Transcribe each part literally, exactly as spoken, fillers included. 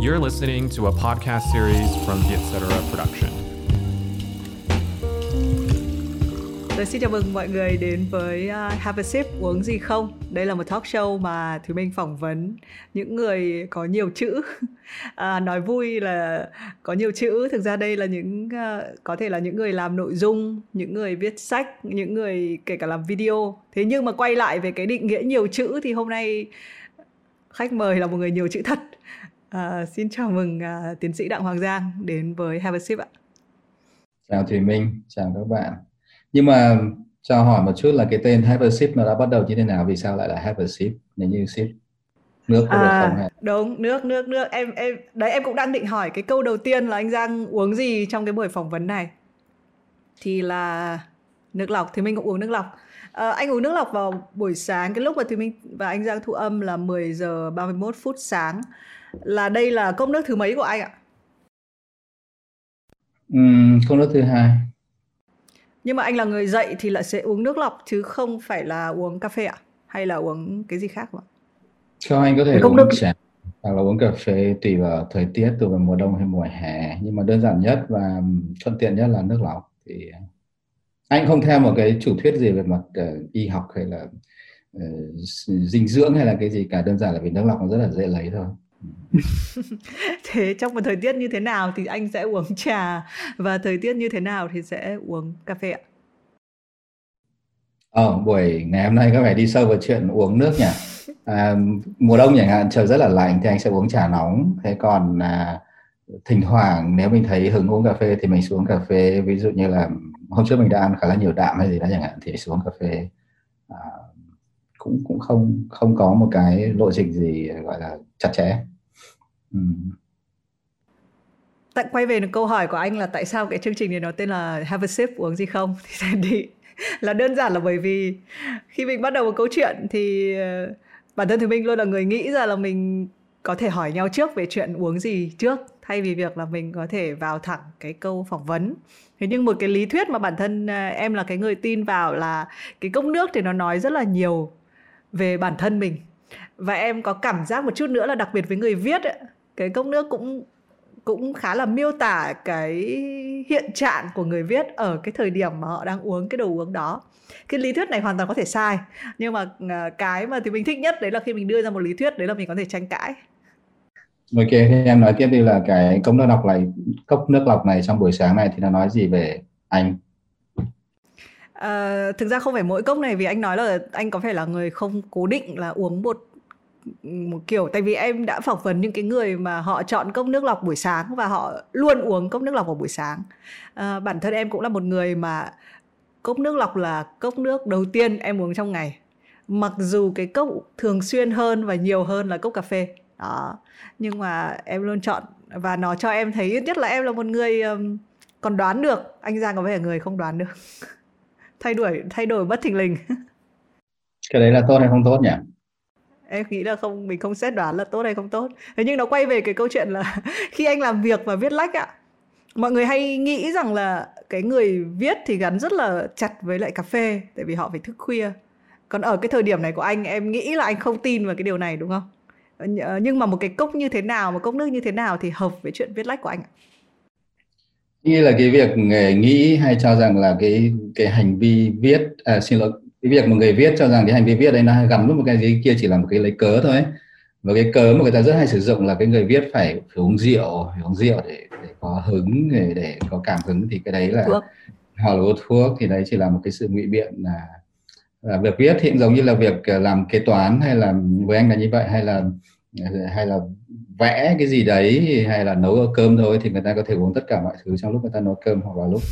You're listening to a podcast series from Vietcetera Production. Tôi xin chào mừng mọi người đến với Have a sip, uống gì không? Đây là một talk show mà Thủy Minh phỏng vấn những người có nhiều chữ. À, nói vui là có nhiều chữ, thực ra đây là những có thể là những người làm nội dung, những người viết sách, những người kể cả làm video. Thế nhưng mà quay lại về cái định nghĩa nhiều chữ thì hôm nay khách mời là một người nhiều chữ thật. À, xin chào mừng à, tiến sĩ Đặng Hoàng Giang đến với Have a sip ạ. Chào Thủy Minh, chào các bạn. Nhưng mà cho hỏi một chút là cái tên Have a sip nó đã bắt đầu như thế nào? Vì sao lại là Have a sip? Nếu như sip nước có được không hả? Đúng, nước, nước, nước. Em, em, đấy em cũng đang định hỏi cái câu đầu tiên là anh Giang uống gì trong cái buổi phỏng vấn này? Thì là nước lọc, thì mình cũng uống nước lọc. À, anh uống nước lọc vào buổi sáng, cái lúc mà Thùy Minh và anh Giang thu âm là mười giờ ba mươi mốt phút sáng. Là đây là cốc nước thứ mấy của anh ạ? Ừ, cốc nước thứ hai. Nhưng mà anh là người dậy thì lại sẽ uống nước lọc chứ không phải là uống cà phê ạ? Hay là uống cái gì khác không ạ? Không, anh có thể uống nước trà hoặc là uống cà phê tùy vào thời tiết, tùy vào mùa đông hay mùa hè. Nhưng mà đơn giản nhất và thuận tiện nhất là nước lọc. Thì anh không theo một cái chủ thuyết gì về mặt uh, y học hay là uh, dinh dưỡng hay là cái gì cả, đơn giản là vì nước lọc nó rất là dễ lấy thôi. Thế trong một thời tiết như thế nào thì anh sẽ uống trà và thời tiết như thế nào thì sẽ uống cà phê ạ? Ờ, buổi ngày hôm nay có vẻ đi sâu vào chuyện uống nước nhỉ. À, mùa đông chẳng hạn, trời rất là lạnh thì anh sẽ uống trà nóng. Thế còn à, thỉnh thoảng nếu mình thấy hứng uống cà phê thì mình xuống cà phê. Ví dụ như là hôm trước mình đã ăn khá là nhiều đạm hay gì đó chẳng hạn thì xuống cà phê. À, cũng cũng không không có một cái lộ trình gì gọi là chặt chẽ. Ừ. Tại quay về câu hỏi của anh là tại sao cái chương trình này nó tên là Have a sip, uống gì không? Thì đi là đơn giản là bởi vì khi mình bắt đầu một câu chuyện thì bản thân thì mình luôn là người nghĩ ra là mình có thể hỏi nhau trước về chuyện uống gì trước, thay vì việc là mình có thể vào thẳng cái câu phỏng vấn. Thế nhưng một cái lý thuyết mà bản thân em là cái người tin vào là cái cốc nước thì nó nói rất là nhiều về bản thân mình. Và em có cảm giác một chút nữa là đặc biệt với người viết ấy, cái cốc nước cũng cũng khá là miêu tả cái hiện trạng của người viết ở cái thời điểm mà họ đang uống cái đồ uống đó. Cái lý thuyết này hoàn toàn có thể sai, nhưng mà cái mà thì mình thích nhất đấy là khi mình đưa ra một lý thuyết, đấy là mình có thể tranh cãi. Ok, thì em nói tiếp đi là cái cốc nước lọc này, cốc nước lọc này trong buổi sáng này thì nó nói gì về anh? À, thực ra không phải mỗi cốc này, vì anh nói là anh có phải là người không cố định là uống một một kiểu. Tại vì em đã phỏng vấn những cái người mà họ chọn cốc nước lọc buổi sáng và họ luôn uống cốc nước lọc vào buổi sáng. À, bản thân em cũng là một người mà cốc nước lọc là cốc nước đầu tiên em uống trong ngày. Mặc dù cái cốc thường xuyên hơn và nhiều hơn là cốc cà phê. Đó. Nhưng mà em luôn chọn và nó cho em thấy ít nhất là em là một người um, còn đoán được. Anh Giang có vẻ người không đoán được. Thay đổi, thay đổi bất thình lình. Cái đấy là tốt hay không tốt nhỉ? Em nghĩ là không, mình không xét đoán là tốt hay không tốt. Thế nhưng nó quay về cái câu chuyện là khi anh làm việc và viết lách ạ, mọi người hay nghĩ rằng là cái người viết thì gắn rất là chặt với lại cà phê, tại vì họ phải thức khuya. Còn ở cái thời điểm này của anh, em nghĩ là anh không tin vào cái điều này đúng không? Nhưng mà một cái cốc như thế nào, một cốc nước như thế nào thì hợp với chuyện viết lách của anh ạ? Như là cái việc nghĩ hay cho rằng là cái cái hành vi viết, à, xin lỗi, cái việc mà người viết cho rằng cái hành vi viết đấy nó gắn với một cái gì kia chỉ là một cái lấy cớ thôi ấy. Và cái cớ mà người ta rất hay sử dụng là cái người viết phải, phải uống rượu, phải uống rượu để, để có hứng, để, để có cảm hứng, thì cái đấy là hoặc là hút thuốc, thì đấy chỉ là một cái sự ngụy biện. Là, là việc viết thì cũng giống như là việc làm kế toán hay là với anh là như vậy, hay là hay là vẽ cái gì đấy, hay là nấu cơm thôi, thì người ta có thể uống tất cả mọi thứ trong lúc người ta nấu cơm hoặc là lúc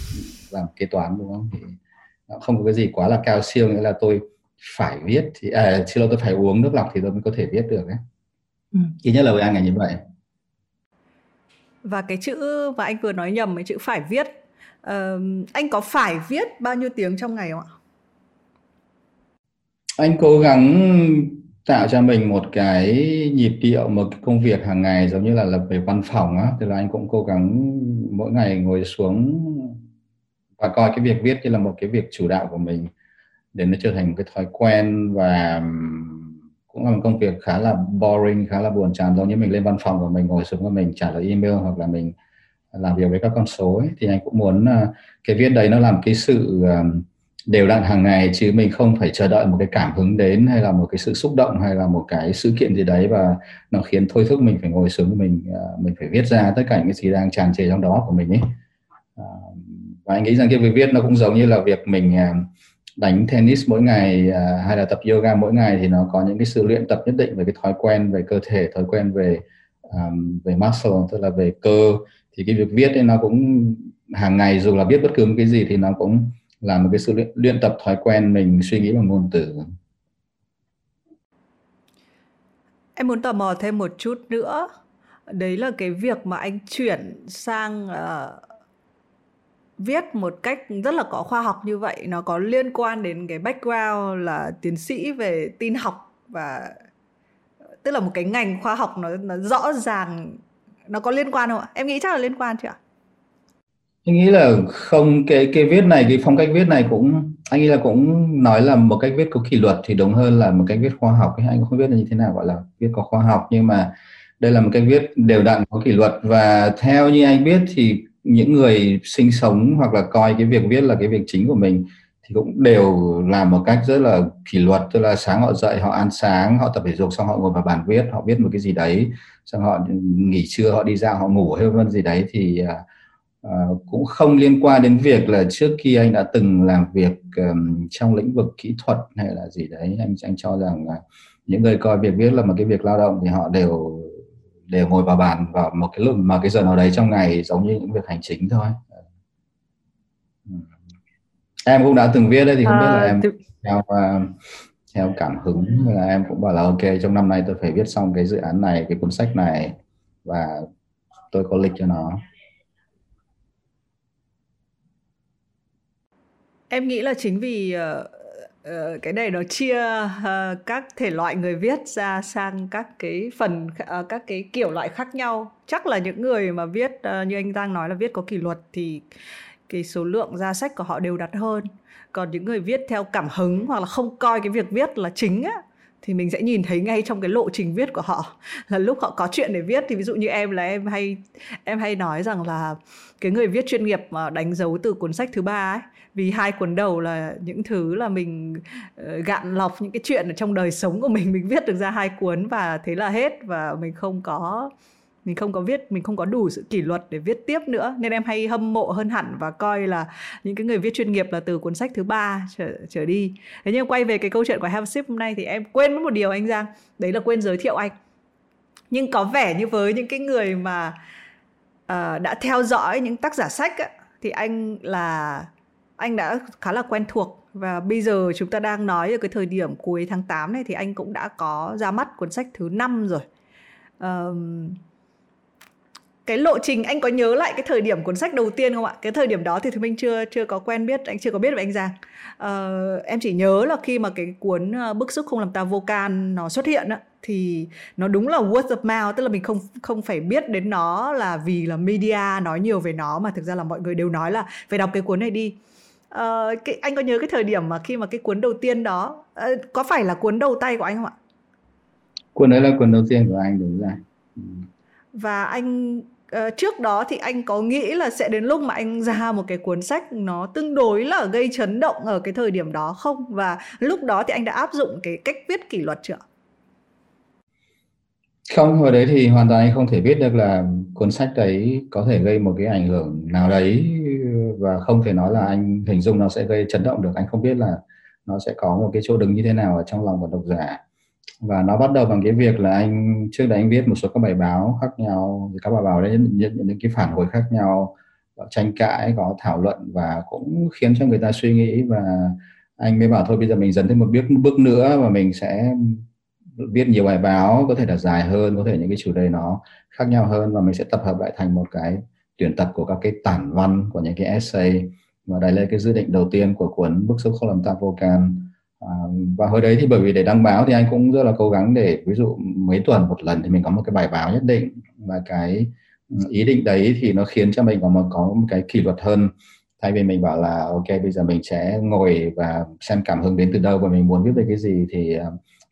làm kế toán đúng không? Thì không có cái gì quá là cao siêu, nghĩa là tôi phải viết thì à, chứ tôi phải uống nước lọc thì tôi mới có thể viết được ấy. Ừ. Ý nhất là với anh là như vậy. Và cái chữ mà anh vừa nói nhầm, cái chữ phải viết, uh, anh có phải viết bao nhiêu tiếng trong ngày không ạ? Anh cố gắng tạo cho mình một cái nhịp điệu, một cái công việc hàng ngày giống như là lập về văn phòng á, tức là anh cũng cố gắng mỗi ngày ngồi xuống và coi cái việc viết như là một cái việc chủ đạo của mình để nó trở thành một cái thói quen và cũng là một công việc khá là boring, khá là buồn chán, giống như mình lên văn phòng và mình ngồi xuống và mình trả lời email hoặc là mình làm việc với các con số ấy. Thì anh cũng muốn cái viết đấy nó làm cái sự đều đặn hàng ngày, chứ mình không phải chờ đợi một cái cảm hứng đến hay là một cái sự xúc động hay là một cái sự kiện gì đấy và nó khiến thôi thúc mình phải ngồi xuống, mình mình phải viết ra tất cả những cái gì đang tràn trề trong đó của mình ấy. Và anh nghĩ rằng cái việc viết nó cũng giống như là việc mình đánh tennis mỗi ngày hay là tập yoga mỗi ngày, thì nó có những cái sự luyện tập nhất định về cái thói quen về cơ thể, thói quen về um, về muscle, tức là về cơ. Thì cái việc viết ấy nó cũng hàng ngày, dù là viết bất cứ một cái gì thì nó cũng là một cái sự luyện, luyện tập thói quen mình suy nghĩ bằng ngôn từ. Em muốn tò mò thêm một chút nữa, đấy là cái việc mà anh chuyển sang uh... viết một cách rất là có khoa học như vậy, nó có liên quan đến cái background là tiến sĩ về tin học, và tức là một cái ngành khoa học nó, nó rõ ràng, nó có liên quan không ạ? Em nghĩ chắc là liên quan chứ ạ? Anh nghĩ là không, cái cái viết này, cái phong cách viết này cũng, anh nghĩ là cũng nói là một cách viết có kỷ luật thì đúng hơn là một cách viết khoa học. Anh cũng không biết là như thế nào gọi là viết có khoa học, nhưng mà đây là một cách viết đều đặn, có kỷ luật. Và theo như anh biết thì những người sinh sống hoặc là coi cái việc viết là cái việc chính của mình thì cũng đều làm một cách rất là kỷ luật, tức là sáng họ dậy, họ ăn sáng, họ tập thể dục, xong họ ngồi vào bàn viết, họ viết một cái gì đấy, xong họ nghỉ trưa, họ đi ra, họ ngủ hay vân gì đấy. Thì uh, cũng không liên quan đến việc là trước kia anh đã từng làm việc um, trong lĩnh vực kỹ thuật hay là gì đấy. Anh, anh cho rằng uh, những người coi việc viết là một cái việc lao động thì họ đều đều ngồi vào bàn vào một cái lúc mà cái giờ nào đấy trong ngày, giống như những việc hành chính thôi. Em cũng đã từng viết đấy, thì không à, biết là em tự... theo, theo cảm hứng là em cũng bảo là ok, trong năm nay tôi phải viết xong cái dự án này, cái cuốn sách này, và tôi có lịch cho nó. Em nghĩ là chính vì Uh, cái này nó chia uh, các thể loại người viết ra sang các cái phần, uh, các cái kiểu loại khác nhau. Chắc là những người mà viết uh, như anh Giang nói là viết có kỷ luật thì cái số lượng ra sách của họ đều đặn hơn. Còn những người viết theo cảm hứng hoặc là không coi cái việc viết là chính á, thì mình sẽ nhìn thấy ngay trong cái lộ trình viết của họ là lúc họ có chuyện để viết. Thì ví dụ như em là em hay em hay nói rằng là cái người viết chuyên nghiệp mà đánh dấu từ cuốn sách thứ ba ấy, vì hai cuốn đầu là những thứ là mình gạn lọc những cái chuyện ở trong đời sống của mình, mình viết được ra hai cuốn và thế là hết, và mình không có mình không có viết, mình không có đủ sự kỷ luật để viết tiếp nữa. Nên em hay hâm mộ hơn hẳn và coi là những cái người viết chuyên nghiệp là từ cuốn sách thứ ba trở, trở đi. Thế nhưng quay về cái câu chuyện của Have a Sip hôm nay thì em quên mất một điều anh Giang, đấy là quên giới thiệu anh. Nhưng có vẻ như với những cái người mà uh, đã theo dõi những tác giả sách á, thì anh là anh đã khá là quen thuộc. Và bây giờ chúng ta đang nói ở cái thời điểm cuối tháng tám này thì anh cũng đã có ra mắt cuốn sách thứ năm rồi. Uh, Cái lộ trình, anh có nhớ lại cái thời điểm cuốn sách đầu tiên không ạ? Cái thời điểm đó thì Thùy Minh chưa chưa có quen biết, anh chưa có biết về anh Giang. À, em chỉ nhớ là khi mà cái cuốn Bức Xúc Không Làm Ta Vô Can nó xuất hiện á, thì nó đúng là word of mouth, tức là mình không không phải biết đến nó là vì là media nói nhiều về nó, mà thực ra là mọi người đều nói là phải đọc cái cuốn này đi. À, cái, anh có nhớ cái thời điểm mà khi mà cái cuốn đầu tiên đó, à, có phải là cuốn đầu tay của anh không ạ? Cuốn đấy là cuốn đầu tiên của anh, đúng rồi. Và anh... Uh, trước đó thì anh có nghĩ là sẽ đến lúc mà anh ra một cái cuốn sách nó tương đối là gây chấn động ở cái thời điểm đó không? Và lúc đó thì anh đã áp dụng cái cách viết kỷ luật chưa? Không, hồi đấy thì hoàn toàn anh không thể biết được là cuốn sách đấy có thể gây một cái ảnh hưởng nào đấy, và không thể nói là anh hình dung nó sẽ gây chấn động được. Anh không biết là nó sẽ có một cái chỗ đứng như thế nào ở trong lòng của độc giả. Và nó bắt đầu bằng cái việc là anh trước đây anh viết một số các bài báo khác nhau, thì các bài báo đấy nhận những cái phản hồi khác nhau, có tranh cãi, có thảo luận và cũng khiến cho người ta suy nghĩ. Và anh mới bảo thôi bây giờ mình dấn thêm một bước, một bước nữa và mình sẽ viết nhiều bài báo, có thể là dài hơn, có thể những cái chủ đề nó khác nhau hơn, và mình sẽ tập hợp lại thành một cái tuyển tập của các cái tản văn, của những cái essay. Và đấy là cái dự định đầu tiên của cuốn Bức Xúc Không Làm Ta Vô Can. À, và hồi đấy thì bởi vì để đăng báo thì anh cũng rất là cố gắng để ví dụ mấy tuần một lần thì mình có một cái bài báo nhất định, và cái ý định đấy thì nó khiến cho mình có một, có một cái kỷ luật hơn, thay vì mình bảo là ok bây giờ mình sẽ ngồi và xem cảm hứng đến từ đâu và mình muốn viết về cái gì thì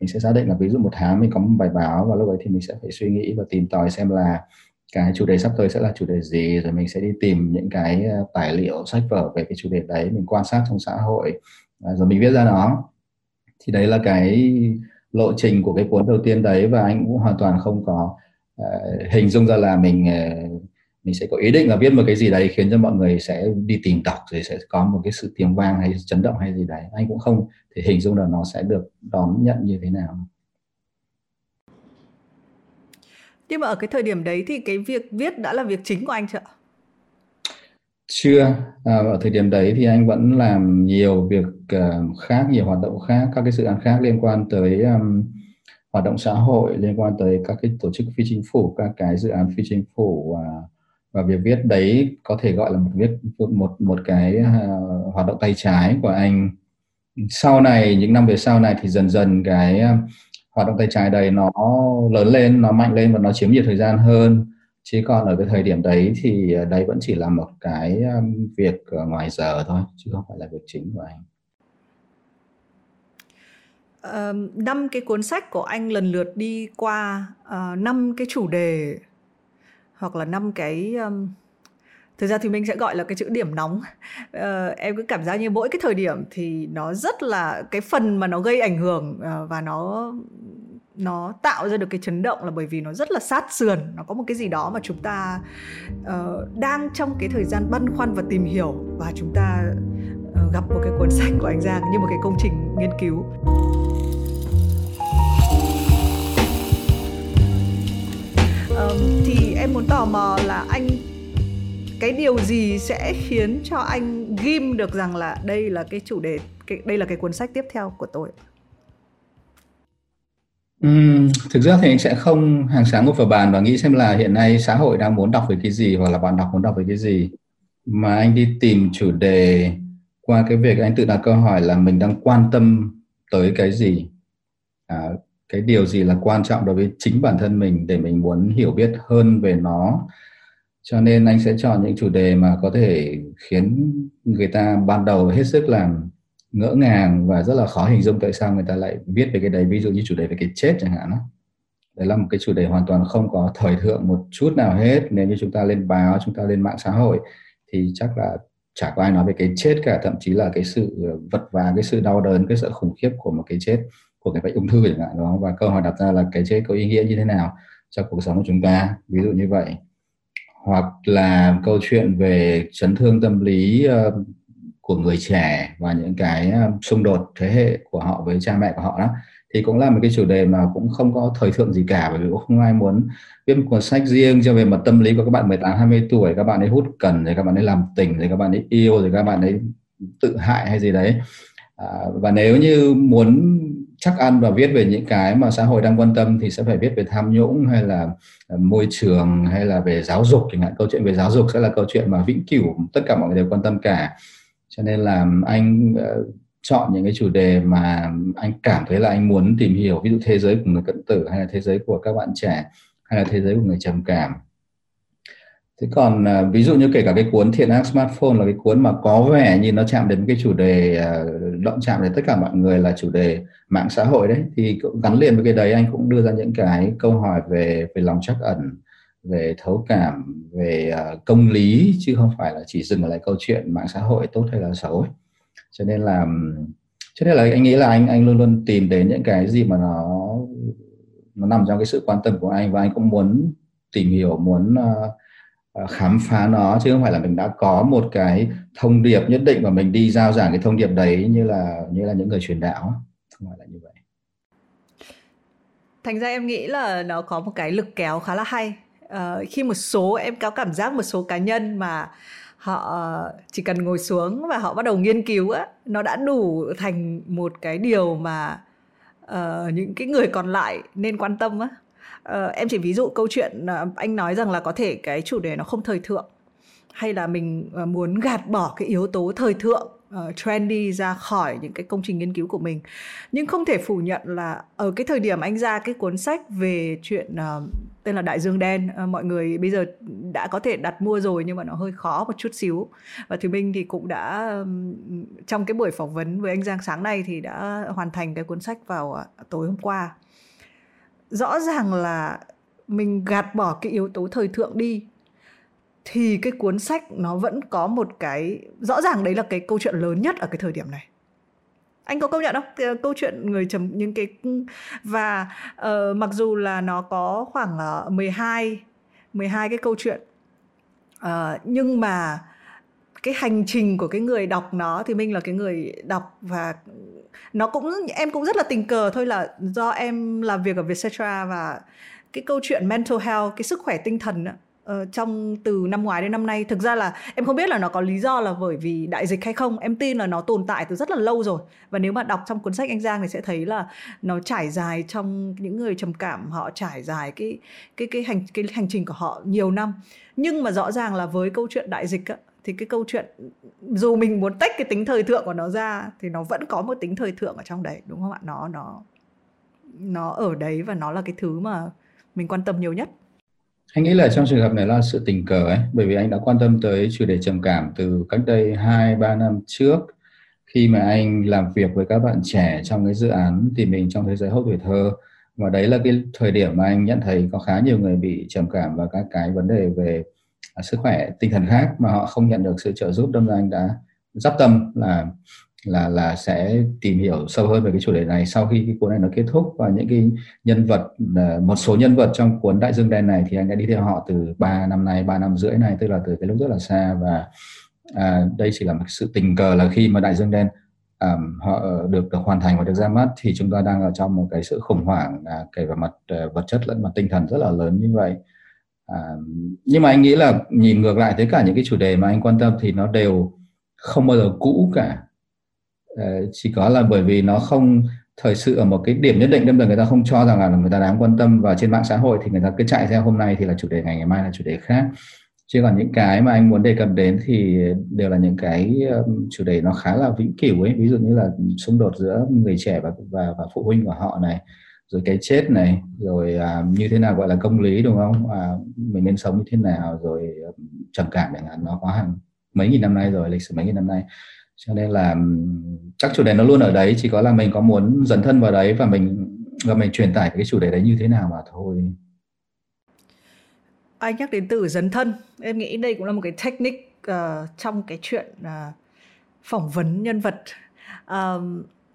mình sẽ xác định là ví dụ một tháng mình có một bài báo, và lúc ấy thì mình sẽ phải suy nghĩ và tìm tòi xem là cái chủ đề sắp tới sẽ là chủ đề gì, rồi mình sẽ đi tìm những cái tài liệu, sách vở về cái chủ đề đấy, mình quan sát trong xã hội, rồi mình viết ra nó. Thì đấy là cái lộ trình của cái cuốn đầu tiên đấy, và anh cũng hoàn toàn không có uh, hình dung ra là mình uh, mình sẽ có ý định là viết một cái gì đấy khiến cho mọi người sẽ đi tìm đọc, rồi sẽ có một cái sự tiếng vang hay chấn động hay gì đấy. Anh cũng không thể hình dung là nó sẽ được đón nhận như thế nào. Nhưng mà ở cái thời điểm đấy thì cái việc viết đã là việc chính của anh chưa? Chưa, à, ở thời điểm đấy thì anh vẫn làm nhiều việc uh, khác, nhiều hoạt động khác, các cái dự án khác liên quan tới um, hoạt động xã hội, liên quan tới các cái tổ chức phi chính phủ, các cái dự án phi chính phủ, uh, và việc viết đấy có thể gọi là một viết một một cái uh, hoạt động tay trái của anh. Sau này, những năm về sau này thì dần dần cái uh, hoạt động tay trái đấy nó lớn lên, nó mạnh lên và nó chiếm nhiều thời gian hơn. Chứ còn ở cái thời điểm đấy thì đấy vẫn chỉ là một cái việc ngoài giờ thôi, chứ không phải là việc chính của anh. Năm cái cuốn sách của anh lần lượt đi qua năm uh, cái chủ đề, hoặc là năm cái... Um... Thực ra thì mình sẽ gọi là cái chữ điểm nóng. ờ, Em cứ cảm giác như mỗi cái thời điểm thì nó rất là cái phần mà nó gây ảnh hưởng, uh, và nó nó tạo ra được cái chấn động là bởi vì nó rất là sát sườn. Nó có một cái gì đó mà chúng ta uh, đang trong cái thời gian băn khoăn và tìm hiểu, và chúng ta uh, gặp một cái cuốn sách của anh Giang như một cái công trình nghiên cứu. uh, Thì em muốn tò mò là anh, cái điều gì sẽ khiến cho anh ghim được rằng là đây là cái chủ đề, cái, đây là cái cuốn sách tiếp theo của tôi? Uhm, thực ra thì anh sẽ không hàng sáng ngồi vào bàn và nghĩ xem là hiện nay xã hội đang muốn đọc về cái gì, hoặc là bạn đọc muốn đọc về cái gì. Mà anh đi tìm chủ đề qua cái việc anh tự đặt câu hỏi là mình đang quan tâm tới cái gì. À, cái điều gì là quan trọng đối với chính bản thân mình để mình muốn hiểu biết hơn về nó. Cho nên anh sẽ chọn những chủ đề mà có thể khiến người ta ban đầu hết sức làm ngỡ ngàng và rất là khó hình dung tại sao người ta lại viết về cái đấy. Ví dụ như chủ đề về cái chết chẳng hạn. Đấy là một cái chủ đề hoàn toàn không có thời thượng một chút nào hết. Nếu như chúng ta lên báo, chúng ta lên mạng xã hội thì chắc là chả có ai nói về cái chết cả. Thậm chí là cái sự vật vã, cái sự đau đớn, cái sự khủng khiếp của một cái chết, của cái bệnh ung thư chẳng hạn đó. Và câu hỏi đặt ra là cái chết có ý nghĩa như thế nào cho cuộc sống của chúng ta, ví dụ như vậy. Hoặc là câu chuyện về chấn thương tâm lý uh, của người trẻ và những cái uh, xung đột thế hệ của họ với cha mẹ của họ đó. Thì cũng là một cái chủ đề mà cũng không có thời thượng gì cả, bởi vì cũng không ai muốn viết một cuốn sách riêng cho về mặt tâm lý của các bạn mười tám hai mươi tuổi. Các bạn ấy hút cần, rồi các bạn ấy làm tình, rồi các bạn ấy yêu, rồi các bạn ấy tự hại hay gì đấy. À, và nếu như muốn chắc ăn và viết về những cái mà xã hội đang quan tâm thì sẽ phải viết về tham nhũng, hay là môi trường, hay là về giáo dục chẳng hạn. Câu chuyện về giáo dục sẽ là câu chuyện mà vĩnh cửu, tất cả mọi người đều quan tâm cả. Cho nên là anh uh, chọn những cái chủ đề mà anh cảm thấy là anh muốn tìm hiểu, ví dụ thế giới của người cận tử, hay là thế giới của các bạn trẻ, hay là thế giới của người trầm cảm. Thế còn uh, ví dụ như kể cả cái cuốn Thiện Ác Smartphone là cái cuốn mà có vẻ như nó chạm đến cái chủ đề uh, động chạm đến tất cả mọi người là chủ đề mạng xã hội đấy, thì gắn liền với cái đấy anh cũng đưa ra những cái câu hỏi về về lòng trắc ẩn, về thấu cảm, về uh, công lý, chứ không phải là chỉ dừng ở lại câu chuyện mạng xã hội tốt hay là xấu ấy. Cho nên là cho nên là anh nghĩ là anh anh luôn luôn tìm đến những cái gì mà nó nó nằm trong cái sự quan tâm của anh, và anh cũng muốn tìm hiểu, muốn uh, khám phá nó, chứ không phải là mình đã có một cái thông điệp nhất định và mình đi rao giảng cái thông điệp đấy như là như là những người truyền đạo, không phải là như vậy. Thành ra em nghĩ là nó có một cái lực kéo khá là hay. À, khi một số em có cảm giác một số cá nhân mà họ chỉ cần ngồi xuống và họ bắt đầu nghiên cứu á, nó đã đủ thành một cái điều mà uh, những cái người còn lại nên quan tâm á. Uh, em chỉ ví dụ câu chuyện uh, anh nói rằng là có thể cái chủ đề nó không thời thượng, hay là mình uh, muốn gạt bỏ cái yếu tố thời thượng, uh, trendy ra khỏi những cái công trình nghiên cứu của mình. Nhưng không thể phủ nhận là ở cái thời điểm anh ra cái cuốn sách về chuyện uh, tên là Đại Dương Đen. À, mọi người bây giờ đã có thể đặt mua rồi nhưng mà nó hơi khó một chút xíu. Và Thùy Minh thì cũng đã trong cái buổi phỏng vấn với anh Giang sáng nay thì đã hoàn thành cái cuốn sách vào tối hôm qua. Rõ ràng là mình gạt bỏ cái yếu tố thời thượng đi thì cái cuốn sách nó vẫn có một cái, rõ ràng đấy là cái câu chuyện lớn nhất ở cái thời điểm này. Anh có công nhận không? Câu chuyện người chấm những cái, và uh, mặc dù là nó có khoảng uh, mười hai cái câu chuyện, uh, nhưng mà cái hành trình của cái người đọc nó, thì mình là cái người đọc, và nó cũng, em cũng rất là tình cờ thôi, là do em làm việc ở Vietcetera, và cái câu chuyện mental health, cái sức khỏe tinh thần uh, trong từ năm ngoái đến năm nay, thực ra là em không biết là nó có lý do là bởi vì đại dịch hay không, em tin là nó tồn tại từ rất là lâu rồi, và nếu mà đọc trong cuốn sách anh Giang thì sẽ thấy là nó trải dài trong những người trầm cảm, họ trải dài cái cái cái hành cái hành trình của họ nhiều năm. Nhưng mà rõ ràng là với câu chuyện đại dịch á, thì cái câu chuyện, dù mình muốn tách cái tính thời thượng của nó ra thì nó vẫn có một tính thời thượng ở trong đấy, đúng không ạ? Nó nó nó ở đấy và nó là cái thứ mà mình quan tâm nhiều nhất. Anh nghĩ là trong trường hợp này là sự tình cờ ấy, bởi vì anh đã quan tâm tới chủ đề trầm cảm từ cách đây hai ba năm trước, khi mà anh làm việc với các bạn trẻ trong cái dự án Tìm Mình Trong Thế Giới Hậu Tuổi Thơ. Và đấy là cái thời điểm mà anh nhận thấy có khá nhiều người bị trầm cảm và các cái vấn đề về sức khỏe tinh thần khác mà họ không nhận được sự trợ giúp, đâm ra anh đã dắp tâm là là là sẽ tìm hiểu sâu hơn về cái chủ đề này sau khi cái cuốn này nó kết thúc. Và những cái nhân vật, một số nhân vật trong cuốn Đại Dương Đen này thì anh đã đi theo họ từ ba năm nay, ba năm rưỡi này, tức là từ cái lúc rất là xa. Và à, đây chỉ là một sự tình cờ là khi mà Đại Dương Đen à, họ được, được hoàn thành và được ra mắt thì chúng ta đang ở trong một cái sự khủng hoảng à, kể vào mặt à, vật chất lẫn mặt tinh thần rất là lớn như vậy. À, nhưng mà anh nghĩ là nhìn ngược lại tới cả những cái chủ đề mà anh quan tâm thì nó đều không bao giờ cũ cả. Chỉ có là bởi vì nó không thời sự ở một cái điểm nhất định, đâm ra người ta không cho rằng là người ta đáng quan tâm, và trên mạng xã hội thì người ta cứ chạy theo hôm nay thì là chủ đề ngày, ngày mai là chủ đề khác. Chứ còn những cái mà anh muốn đề cập đến thì đều là những cái chủ đề nó khá là vĩnh cửu ấy, ví dụ như là xung đột giữa người trẻ và, và, và phụ huynh của họ này, rồi cái chết này, rồi à, như thế nào gọi là công lý, đúng không? À, mình nên sống như thế nào, rồi trầm cảm chẳng hạn, nó có hàng mấy nghìn năm nay rồi, lịch sử mấy nghìn năm nay. Cho nên là các chủ đề nó luôn ở đấy, chỉ có là mình có muốn dấn thân vào đấy và mình và mình truyền tải cái chủ đề đấy như thế nào mà thôi. Anh nhắc đến từ dấn thân, em nghĩ đây cũng là một cái technique uh, trong cái chuyện uh, phỏng vấn nhân vật, uh,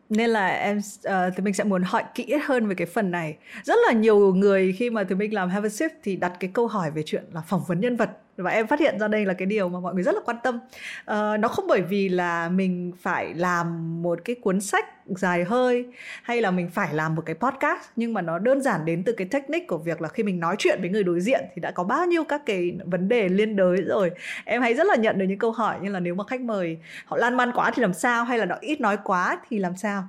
nên là em uh, thì mình sẽ muốn hỏi kỹ hơn về cái phần này. Rất là nhiều người khi mà tụi mình làm Have a Sip thì đặt cái câu hỏi về chuyện là phỏng vấn nhân vật, và em phát hiện ra đây là cái điều mà mọi người rất là quan tâm. À, nó không bởi vì là mình phải làm một cái cuốn sách dài hơi hay là mình phải làm một cái podcast, nhưng mà nó đơn giản đến từ cái technique của việc là khi mình nói chuyện với người đối diện thì đã có bao nhiêu các cái vấn đề liên đới rồi. Em hay rất là nhận được những câu hỏi như là nếu mà khách mời họ lan man quá thì làm sao, hay là nó ít nói quá thì làm sao.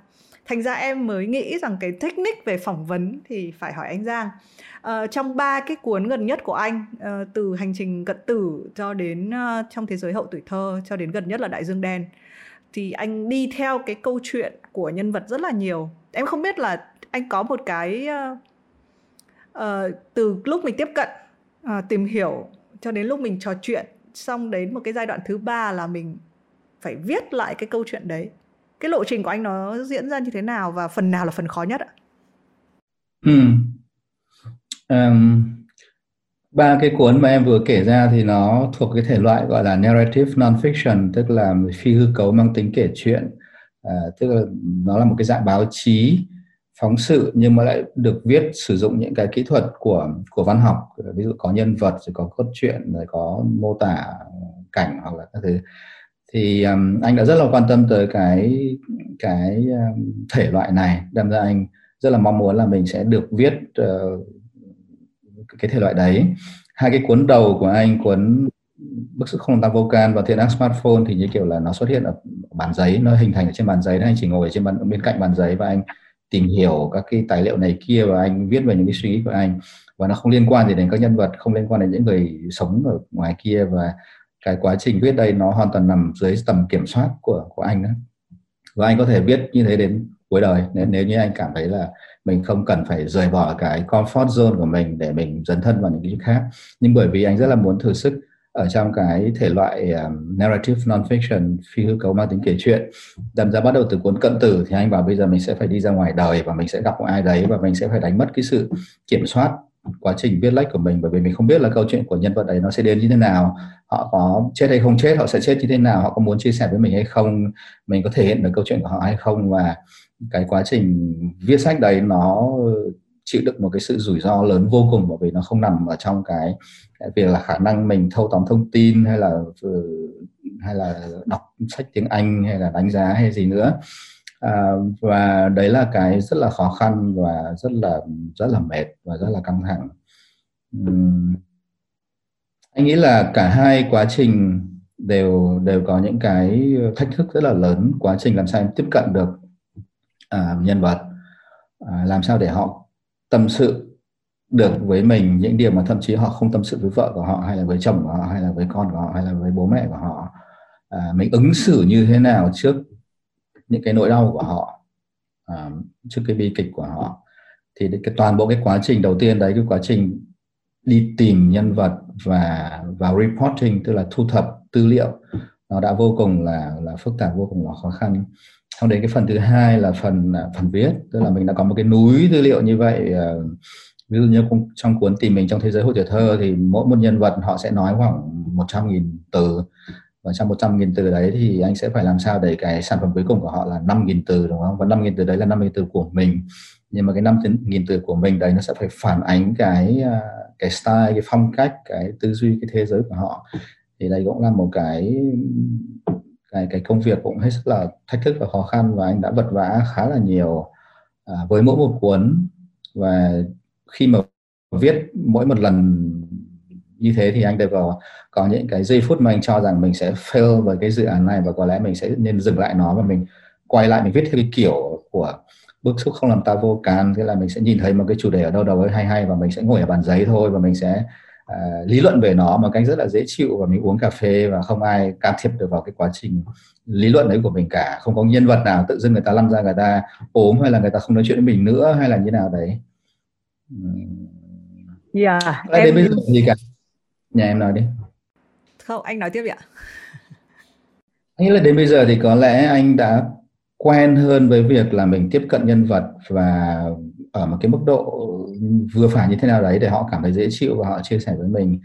Thành ra em mới nghĩ rằng cái technique về phỏng vấn thì phải hỏi anh Giang. Ờ, trong ba cái cuốn gần nhất của anh, uh, từ Hành Trình Cận Tử cho đến uh, Trong Thế Giới Hậu Tuổi Thơ, cho đến gần nhất là Đại Dương Đen, thì anh đi theo cái câu chuyện của nhân vật rất là nhiều. Em không biết là anh có một cái uh, uh, từ lúc mình tiếp cận, uh, tìm hiểu cho đến lúc mình trò chuyện, xong đến một cái giai đoạn thứ ba là mình phải viết lại cái câu chuyện đấy. Cái lộ trình của anh nó diễn ra như thế nào và phần nào là phần khó nhất ạ? Ừ. Um, ba cái cuốn mà em vừa kể ra thì nó thuộc cái thể loại gọi là narrative non-fiction, tức là phi hư cấu mang tính kể chuyện. À, tức là nó là một cái dạng báo chí phóng sự nhưng mà lại được viết sử dụng những cái kỹ thuật của, của văn học. Ví dụ có nhân vật, rồi có cốt truyện, rồi có mô tả cảnh hoặc là các thứ. Thì um, anh đã rất là quan tâm tới cái, cái um, thể loại này. Đâm ra anh rất là mong muốn là mình sẽ được viết uh, cái thể loại đấy. Hai cái cuốn đầu của anh, cuốn Bức Xúc Không Làm Ta Vô Can và Thiện Ác Smartphone, thì như kiểu là nó xuất hiện ở bản giấy, nó hình thành ở trên bản giấy. Anh chỉ ngồi ở trên bàn, bên cạnh bàn giấy và anh tìm hiểu các cái tài liệu này kia và anh viết về những cái suy nghĩ của anh. Và nó không liên quan gì đến các nhân vật, không liên quan đến những người sống ở ngoài kia, và cái quá trình viết đây nó hoàn toàn nằm dưới tầm kiểm soát của, của anh đó. Và anh có thể viết như thế đến cuối đời, nên nếu như anh cảm thấy là mình không cần phải rời bỏ cái comfort zone của mình để mình dấn thân vào những cái khác. Nhưng bởi vì anh rất là muốn thử sức ở trong cái thể loại um, narrative non-fiction, phi hư cấu mang tính kể chuyện. Đâm ra bắt đầu từ cuốn Cận Tử thì anh bảo bây giờ mình sẽ phải đi ra ngoài đời và mình sẽ gặp một ai đấy và mình sẽ phải đánh mất cái sự kiểm soát quá trình viết lách của mình, bởi vì mình không biết là câu chuyện của nhân vật đấy nó sẽ đến như thế nào, họ có chết hay không chết, họ sẽ chết như thế nào, họ có muốn chia sẻ với mình hay không, mình có thể hiện được câu chuyện của họ hay không. Và cái quá trình viết sách đấy nó chịu đựng một cái sự rủi ro lớn vô cùng, bởi vì nó không nằm ở trong cái việc là khả năng mình thâu tóm thông tin hay là hay là đọc sách tiếng Anh hay là đánh giá hay gì nữa. À, và đấy là cái rất là khó khăn và rất là rất là mệt và rất là căng thẳng. Uhm. Anh nghĩ là cả hai quá trình đều đều có những cái thách thức rất là lớn. Quá trình làm sao em tiếp cận được à, nhân vật, à, làm sao để họ tâm sự được với mình những điều mà thậm chí họ không tâm sự với vợ của họ hay là với chồng của họ hay là với con của họ hay là với bố mẹ của họ. À, mình ứng xử như thế nào trước những cái nỗi đau của họ, à, trước cái bi kịch của họ. Thì cái, toàn bộ cái quá trình đầu tiên đấy, cái quá trình đi tìm nhân vật và, và reporting, tức là thu thập tư liệu, nó đã vô cùng là, là phức tạp, vô cùng là khó khăn. Sau đấy cái phần thứ hai là phần, phần viết, tức là mình đã có một cái núi tư liệu như vậy. À, ví dụ như trong cuốn Tìm Mình Trong Thế Giới Hậu Tuổi Thơ thì mỗi một nhân vật họ sẽ nói khoảng một trăm nghìn từ. Và trong một trăm nghìn từ đấy thì anh sẽ phải làm sao để cái sản phẩm cuối cùng của họ là năm nghìn từ, đúng không? Và năm nghìn từ đấy là năm nghìn từ của mình. Nhưng mà cái năm nghìn từ của mình đấy nó sẽ phải phản ánh cái cái style, cái phong cách, cái tư duy, cái thế giới của họ. Thì đây cũng là một cái cái, cái công việc cũng hết sức là thách thức và khó khăn, và anh đã vật vã khá là nhiều à, với mỗi một cuốn. Và khi mà viết mỗi một lần như thế thì anh đều có, có những cái giây phút mà anh cho rằng mình sẽ fail với cái dự án này và có lẽ mình sẽ nên dừng lại nó và mình quay lại mình viết theo cái kiểu của Bức Xúc Không Làm Ta Vô Can, nghĩa là mình sẽ nhìn thấy một cái chủ đề ở đâu đâu ấy hay hay và mình sẽ ngồi ở bàn giấy thôi và mình sẽ uh, lý luận về nó một cách rất là dễ chịu, và mình uống cà phê và không ai can thiệp được vào cái quá trình lý luận đấy của mình cả. Không có nhân vật nào tự dưng người ta lăn ra, người ta ốm hay là người ta không nói chuyện với mình nữa hay là như nào đấy. Yeah, em... đến bây giờ thì cả nhà em nói đi. Không, anh nói tiếp ạ. Anh nghĩ là đến bây giờ thì có lẽ anh đã quen hơn với việc là mình tiếp cận nhân vật và ở một cái mức độ vừa phải như thế nào đấy để họ cảm thấy dễ chịu và họ chia sẻ với mình.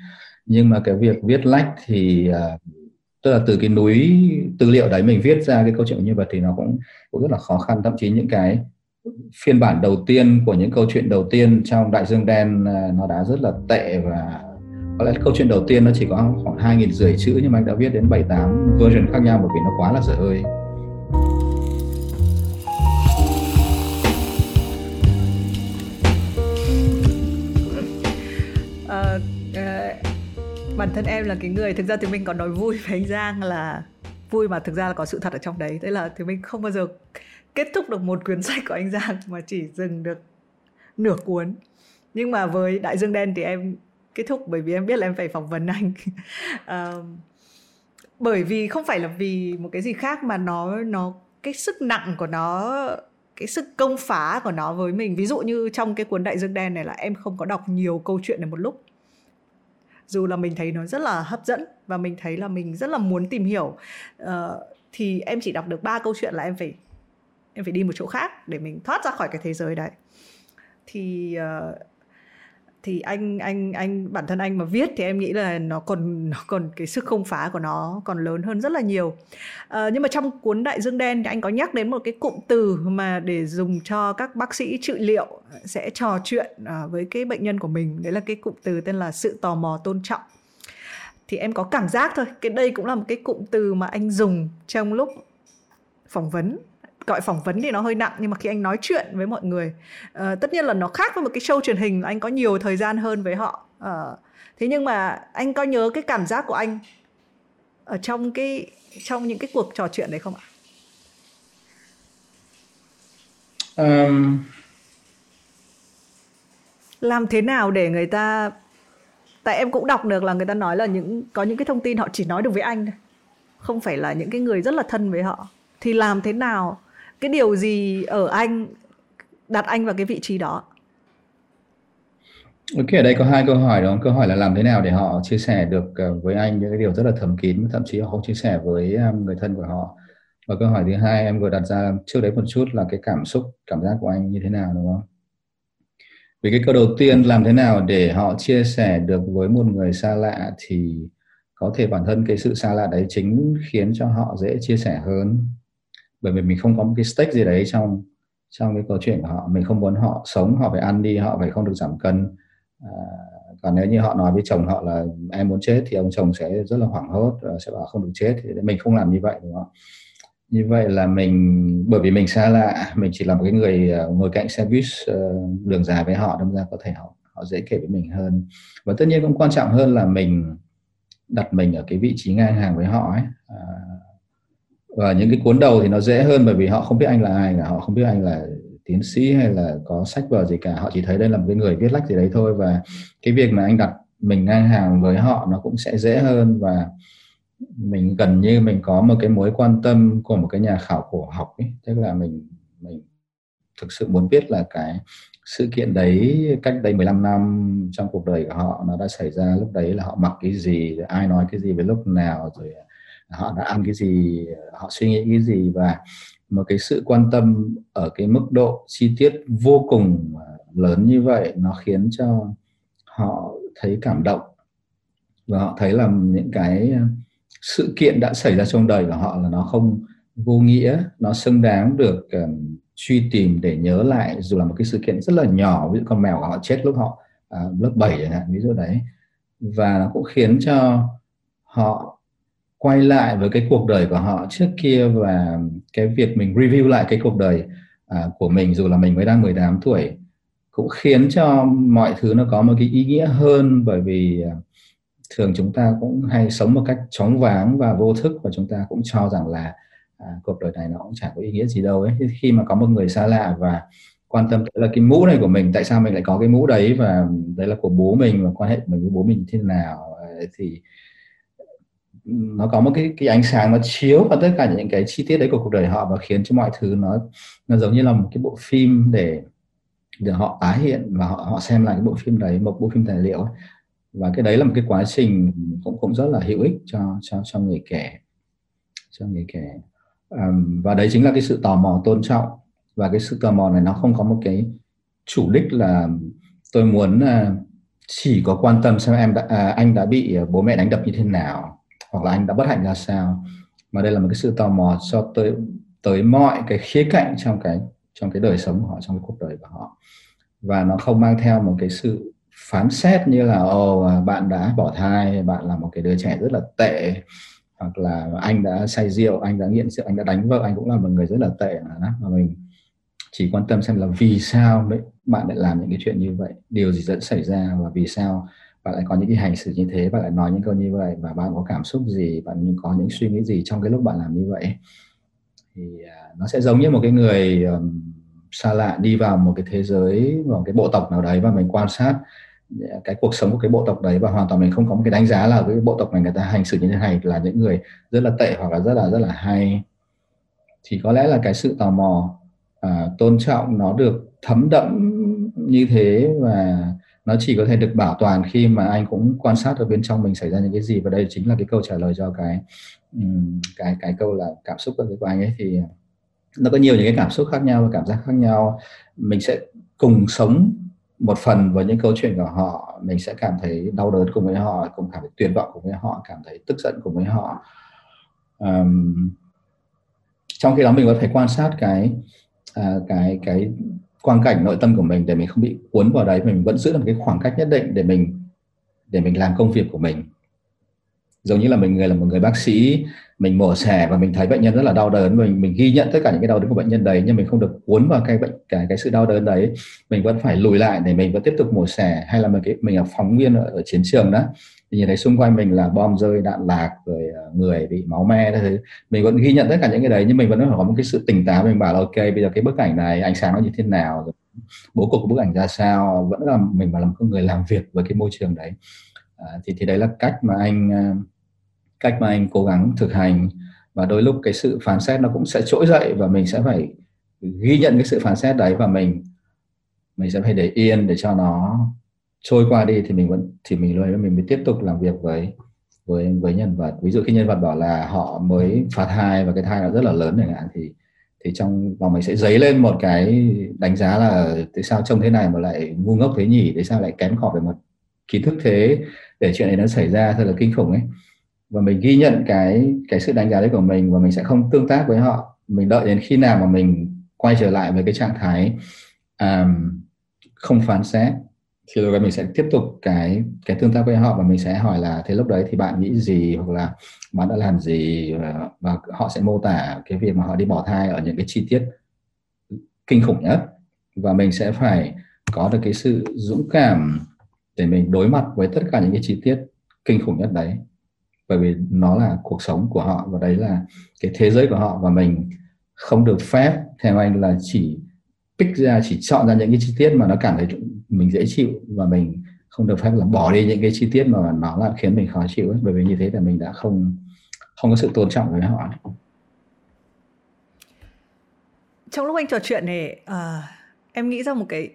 Nhưng mà cái việc viết lách thì tức là từ cái núi tư liệu đấy mình viết ra cái câu chuyện của nhân vật thì nó cũng, cũng rất là khó khăn. Thậm chí những cái phiên bản đầu tiên của những câu chuyện đầu tiên trong Đại Dương Đen nó đã rất là tệ, và có lẽ câu chuyện đầu tiên nó chỉ có khoảng hai nghìn rưỡi chữ nhưng mà anh đã viết đến bảy tám version khác nhau bởi vì nó quá là dở hơi. À, à, bản thân em là cái người, thực ra thì mình còn nói vui với anh Giang là vui mà thực ra là có sự thật ở trong đấy. Thế là thì mình không bao giờ kết thúc được một quyển sách của anh Giang mà chỉ dừng được nửa cuốn. Nhưng mà với Đại Dương Đen thì em kết thúc bởi vì em biết là em phải phỏng vấn anh. À, bởi vì không phải là vì một cái gì khác mà nó nó cái sức nặng của nó, cái sức công phá của nó với mình. Ví dụ như trong cái cuốn Đại Dương Đen này là em không có đọc nhiều câu chuyện này một lúc, dù là mình thấy nó rất là hấp dẫn và mình thấy là mình rất là muốn tìm hiểu. À, thì em chỉ đọc được ba câu chuyện là em phải em phải đi một chỗ khác để mình thoát ra khỏi cái thế giới đấy. Thì uh, thì anh anh anh bản thân anh mà viết thì em nghĩ là nó còn nó còn cái sức công phá của nó còn lớn hơn rất là nhiều. À, nhưng mà trong cuốn Đại Dương Đen thì anh có nhắc đến một cái cụm từ mà để dùng cho các bác sĩ trị liệu sẽ trò chuyện à, với cái bệnh nhân của mình, đấy là cái cụm từ tên là sự tò mò tôn trọng. Thì em có cảm giác thôi, cái đây cũng là một cái cụm từ mà anh dùng trong lúc phỏng vấn. Gọi phỏng vấn thì nó hơi nặng, nhưng mà khi anh nói chuyện với mọi người, uh, tất nhiên là nó khác với một cái show truyền hình, anh có nhiều thời gian hơn với họ. Uh, thế nhưng mà anh có nhớ cái cảm giác của anh ở trong cái trong những cái cuộc trò chuyện đấy không ạ? Um... Làm thế nào để người ta, tại em cũng đọc được là người ta nói là những có những cái thông tin họ chỉ nói được với anh thôi, không phải là những cái người rất là thân với họ. Thì làm thế nào Cái điều gì ở anh đặt anh vào cái vị trí đó? Ok, ở đây có hai câu hỏi đúng không? Câu hỏi là làm thế nào để họ chia sẻ được với anh những cái điều rất là thầm kín, thậm chí họ không chia sẻ với người thân của họ. Và câu hỏi thứ hai em vừa đặt ra trước đấy một chút là cái cảm xúc, cảm giác của anh như thế nào đúng không? Vì cái câu đầu tiên làm thế nào để họ chia sẻ được với một người xa lạ thì có thể bản thân cái sự xa lạ đấy chính khiến cho họ dễ chia sẻ hơn. Bởi vì mình không có một cái stake gì đấy trong, trong cái câu chuyện của họ. Mình không muốn họ sống, họ phải ăn đi, họ phải không được giảm cân. À, còn nếu như họ nói với chồng họ là em muốn chết thì ông chồng sẽ rất là hoảng hốt, sẽ bảo không được chết. Thì mình không làm như vậy đúng không? Như vậy là mình, bởi vì mình xa lạ, mình chỉ là một cái người ngồi cạnh xe buýt đường dài với họ, đâm ra có thể họ, họ dễ kể với mình hơn. Và tất nhiên cũng quan trọng hơn là mình đặt mình ở cái vị trí ngang hàng với họ ấy. À, và những cái cuốn đầu thì nó dễ hơn, bởi vì họ không biết anh là ai cả, họ không biết anh là tiến sĩ hay là có sách vở gì cả, họ chỉ thấy đây là một cái người viết lách gì đấy thôi. Và cái việc mà anh đặt mình ngang hàng với họ nó cũng sẽ dễ hơn, và mình gần như mình có một cái mối quan tâm của một cái nhà khảo cổ học ấy, tức là mình mình thực sự muốn biết là cái sự kiện đấy cách đây mười lăm năm trong cuộc đời của họ nó đã xảy ra, lúc đấy là họ mặc cái gì, ai nói cái gì với lúc nào, rồi họ đã ăn cái gì, họ suy nghĩ cái gì. Và một cái sự quan tâm ở cái mức độ chi tiết vô cùng lớn như vậy nó khiến cho họ thấy cảm động, và họ thấy là những cái sự kiện đã xảy ra trong đời của họ là nó không vô nghĩa, nó xứng đáng được um, truy tìm để nhớ lại, dù là một cái sự kiện rất là nhỏ, ví dụ con mèo của họ chết lúc họ à, lớp bảy chẳng hạn, ví dụ đấy. Và nó cũng khiến cho họ quay lại với cái cuộc đời của họ trước kia, và cái việc mình review lại cái cuộc đời à, của mình dù là mình mới đang mười tám tuổi cũng khiến cho mọi thứ nó có một cái ý nghĩa hơn. Bởi vì thường chúng ta cũng hay sống một cách chóng váng và vô thức, và chúng ta cũng cho rằng là à, cuộc đời này nó cũng chẳng có ý nghĩa gì đâu ấy. Khi mà có một người xa lạ và quan tâm tới là cái mũ này của mình, tại sao mình lại có cái mũ đấy, và đấy là của bố mình, và quan hệ của mình với bố mình thế nào, thì nó có một cái, cái ánh sáng nó chiếu vào tất cả những cái chi tiết đấy của cuộc đời họ, và khiến cho mọi thứ nó, nó giống như là một cái bộ phim để, để họ tái hiện, và họ, họ xem lại cái bộ phim đấy, một bộ phim tài liệu ấy. Và cái đấy là một cái quá trình cũng cũng rất là hữu ích cho cho cho người kể, cho người kể. Um, và đấy chính là cái sự tò mò tôn trọng. Và cái sự tò mò này nó không có một cái chủ đích là tôi muốn uh, chỉ có quan tâm xem em đã, uh, anh đã bị bố mẹ đánh đập như thế nào, hoặc là anh đã bất hạnh ra sao, mà đây là một cái sự tò mò cho tới tới mọi cái khía cạnh trong cái trong cái đời sống của họ, trong cái cuộc đời của họ. Và nó không mang theo một cái sự phán xét như là ồ oh, bạn đã bỏ thai, bạn là một cái đứa trẻ rất là tệ, hoặc là anh đã say rượu, anh đã nghiện rượu, anh đã đánh vợ, anh cũng là một người rất là tệ. Mà mình chỉ quan tâm xem là vì sao bạn lại làm những cái chuyện như vậy, điều gì đã xảy ra, và vì sao bạn lại có những cái hành xử như thế, bạn lại nói những câu như vậy, và bạn có cảm xúc gì, bạn có những suy nghĩ gì trong cái lúc bạn làm như vậy. Thì nó sẽ giống như một cái người xa lạ đi vào một cái thế giới, vào cái bộ tộc nào đấy, và mình quan sát cái cuộc sống của cái bộ tộc đấy, và hoàn toàn mình không có một cái đánh giá là cái bộ tộc này người ta hành xử như thế này là những người rất là tệ hoặc là rất là rất là hay. Thì có lẽ là cái sự tò mò, à, tôn trọng nó được thấm đẫm như thế, và nó chỉ có thể được bảo toàn khi mà anh cũng quan sát ở bên trong mình xảy ra những cái gì. Và đây chính là cái câu trả lời cho cái cái cái câu là cảm xúc của anh ấy. Thì nó có nhiều những cái cảm xúc khác nhau và cảm giác khác nhau. Mình sẽ cùng sống một phần với những câu chuyện của họ, mình sẽ cảm thấy đau đớn cùng với họ, cũng cảm thấy tuyệt vọng cùng với họ, cảm thấy tức giận cùng với họ. Um, trong khi đó mình có thể quan sát cái uh, cái cái quang cảnh nội tâm của mình để mình không bị cuốn vào đấy, mình vẫn giữ được một cái khoảng cách nhất định để mình để mình làm công việc của mình. Giống như là mình người là một người bác sĩ, mình mổ xẻ và mình thấy bệnh nhân rất là đau đớn, mình mình ghi nhận tất cả những cái đau đớn của bệnh nhân đấy, nhưng mình không được cuốn vào cái bệnh cái cái sự đau đớn đấy, mình vẫn phải lùi lại để mình vẫn tiếp tục mổ xẻ. Hay là mình cái mình là phóng viên ở, ở chiến trường đó, thì nhìn thấy xung quanh mình là bom rơi, đạn lạc, rồi người bị máu me đó, mình vẫn ghi nhận tất cả những cái đấy, nhưng mình vẫn phải có một cái sự tỉnh táo. Mình bảo là ok, bây giờ cái bức ảnh này ánh sáng nó như thế nào, bố cục của bức ảnh ra sao, vẫn là mình mà làm một người làm việc với cái môi trường đấy. À, thì thì đấy là cách mà anh cách mà anh cố gắng thực hành. Và đôi lúc cái sự phán xét nó cũng sẽ trỗi dậy, và mình sẽ phải ghi nhận cái sự phán xét đấy và mình mình sẽ phải để yên để cho nó trôi qua đi thì mình vẫn thì mình luôn mình mới tiếp tục làm việc với với với nhân vật. Ví dụ khi nhân vật bảo là họ mới phạt thai và cái thai nó rất là lớn chẳng hạn, thì thì trong vòng mình sẽ dấy lên một cái đánh giá là tại sao trông thế này mà lại ngu ngốc thế nhỉ, tại sao lại kém cỏi về mặt kiến thức thế để chuyện này nó xảy ra thật là kinh khủng ấy. Và mình ghi nhận cái cái sự đánh giá đấy của mình và mình sẽ không tương tác với họ. Mình đợi đến khi nào mà mình quay trở lại với cái trạng thái um, không phán xét thì rồi mình sẽ tiếp tục cái cái tương tác với họ và mình sẽ hỏi là thế lúc đấy thì bạn nghĩ gì hoặc là bạn đã làm gì, và, và họ sẽ mô tả cái việc mà họ đi bỏ thai ở những cái chi tiết kinh khủng nhất. Và mình sẽ phải có được cái sự dũng cảm để mình đối mặt với tất cả những cái chi tiết kinh khủng nhất đấy, bởi vì nó là cuộc sống của họ và đấy là cái thế giới của họ. Và mình không được phép theo anh là chỉ pick ra, chỉ chọn ra những cái chi tiết mà nó cảm thấy mình dễ chịu, và mình không được phép là bỏ đi những cái chi tiết mà nó là khiến mình khó chịu ấy, bởi vì như thế là mình đã không không có sự tôn trọng với họ. Trong lúc anh trò chuyện này à, em nghĩ ra một cái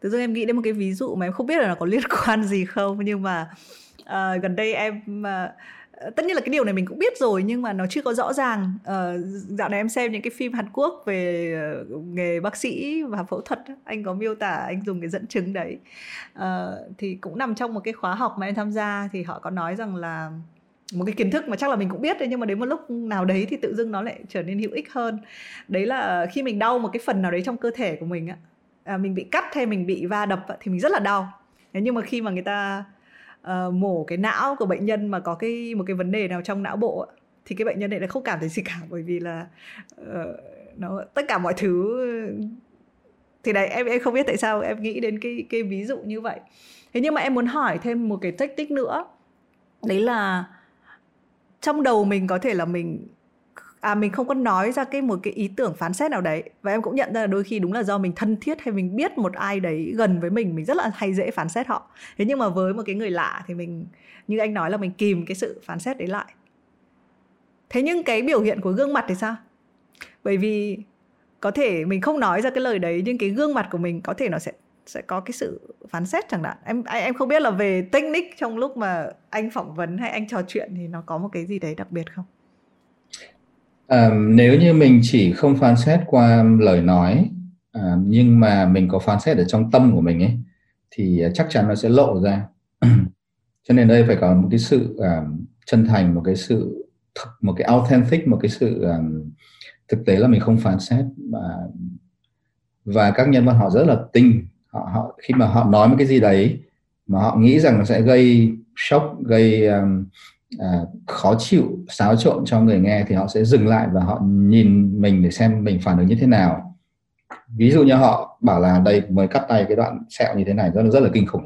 tự dưng em nghĩ đến một cái ví dụ mà em không biết là nó có liên quan gì không, nhưng mà à, gần đây em à, tất nhiên là cái điều này mình cũng biết rồi nhưng mà nó chưa có rõ ràng. À, dạo này em xem những cái phim Hàn Quốc về uh, nghề bác sĩ và phẫu thuật, anh có miêu tả, anh dùng cái dẫn chứng đấy. À, thì cũng nằm trong một cái khóa học mà em tham gia thì họ có nói rằng là một cái kiến thức mà chắc là mình cũng biết đấy, nhưng mà đến một lúc nào đấy thì tự dưng nó lại trở nên hữu ích hơn. Đấy là khi mình đau một cái phần nào đấy trong cơ thể của mình, à, mình bị cắt hay mình bị va đập thì mình rất là đau. Thế nhưng mà khi mà người ta Uh, mổ cái não của bệnh nhân mà có cái một cái vấn đề nào trong não bộ thì cái bệnh nhân này lại không cảm thấy gì cả, bởi vì là uh, nó tất cả mọi thứ thì đấy em, em không biết tại sao em nghĩ đến cái cái ví dụ như vậy. Thế nhưng mà em muốn hỏi thêm một cái tích tích nữa, đấy là trong đầu mình có thể là mình à mình không có nói ra cái một cái ý tưởng phán xét nào đấy, và em cũng nhận ra là đôi khi đúng là do mình thân thiết hay mình biết một ai đấy gần với mình mình rất là hay dễ phán xét họ. Thế nhưng mà với một cái người lạ thì mình như anh nói là mình kìm cái sự phán xét đấy lại. Thế nhưng cái biểu hiện của gương mặt thì sao? Bởi vì có thể mình không nói ra cái lời đấy nhưng cái gương mặt của mình có thể nó sẽ sẽ có cái sự phán xét chẳng hạn. Em em không biết là về technique trong lúc mà anh phỏng vấn hay anh trò chuyện thì nó có một cái gì đấy đặc biệt không? À, nếu như mình chỉ không phán xét qua lời nói à, nhưng mà mình có phán xét ở trong tâm của mình ấy, thì chắc chắn nó sẽ lộ ra. Cho nên đây phải có một cái sự à, chân thành, một cái sự một cái authentic, một cái sự à, thực tế là mình không phán xét. Và, và các nhân vật họ rất là tinh, họ, họ khi mà họ nói một cái gì đấy mà họ nghĩ rằng nó sẽ gây shock, gây à, À, khó chịu, xáo trộn cho người nghe, thì họ sẽ dừng lại và họ nhìn mình để xem mình phản ứng như thế nào. Ví dụ như họ bảo là đây mới cắt tay cái đoạn sẹo như thế này rất, rất là kinh khủng.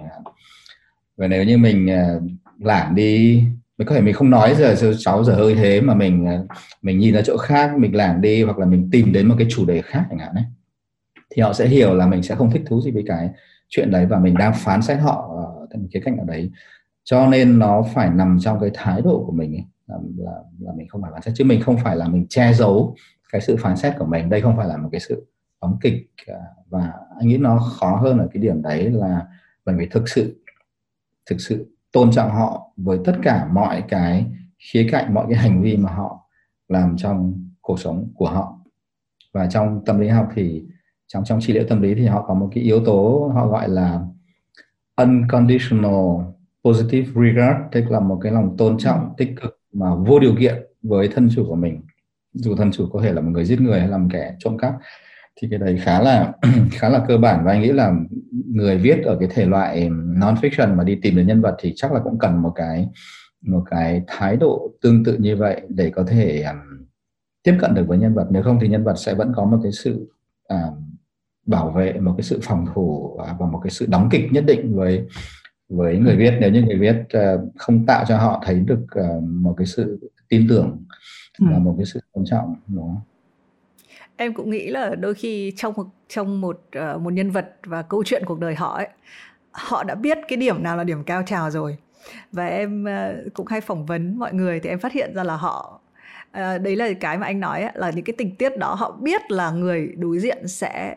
Và nếu như mình à, lảng đi, mình có thể mình không nói giờ cháu giờ hơi thế mà mình à, mình nhìn ra chỗ khác, mình lảng đi hoặc là mình tìm đến một cái chủ đề khác chẳng hạn ấy, thì họ sẽ hiểu là mình sẽ không thích thú gì với cái chuyện đấy và mình đang phán xét họ ở cái cách nào đấy. Cho nên nó phải nằm trong cái thái độ của mình ấy, là, là, là mình không phải phán xét, chứ mình không phải là mình che giấu cái sự phán xét của mình. Đây không phải là một cái sự đóng kịch, và anh nghĩ nó khó hơn ở cái điểm đấy là mình phải thực sự thực sự tôn trọng họ với tất cả mọi cái khía cạnh, mọi cái hành vi mà họ làm trong cuộc sống của họ. Và trong tâm lý học thì trong trong trị liệu tâm lý thì họ có một cái yếu tố họ gọi là unconditional positive regard, tức là một cái lòng tôn trọng tích cực mà vô điều kiện với thân chủ của mình. Dù thân chủ có thể là một người giết người hay là một kẻ trộm cắp, thì cái đấy khá là khá là cơ bản. Và anh nghĩ là người viết ở cái thể loại non-fiction mà đi tìm đến nhân vật thì chắc là cũng cần một cái một cái thái độ tương tự như vậy để có thể um, tiếp cận được với nhân vật. Nếu không thì nhân vật sẽ vẫn có một cái sự uh, bảo vệ, một cái sự phòng thủ uh, và một cái sự đóng kịch nhất định với với người viết, nếu như người viết uh, không tạo cho họ thấy được uh, một cái sự tin tưởng ừ. và một cái sự tôn trọng. Đó. Em cũng nghĩ là đôi khi trong một, trong một, uh, một nhân vật và câu chuyện cuộc đời họ ấy, họ đã biết cái điểm nào là điểm cao trào rồi. Và em uh, cũng hay phỏng vấn mọi người thì em phát hiện ra là họ à, đấy là cái mà anh nói ấy, là những cái tình tiết đó họ biết là người đối diện sẽ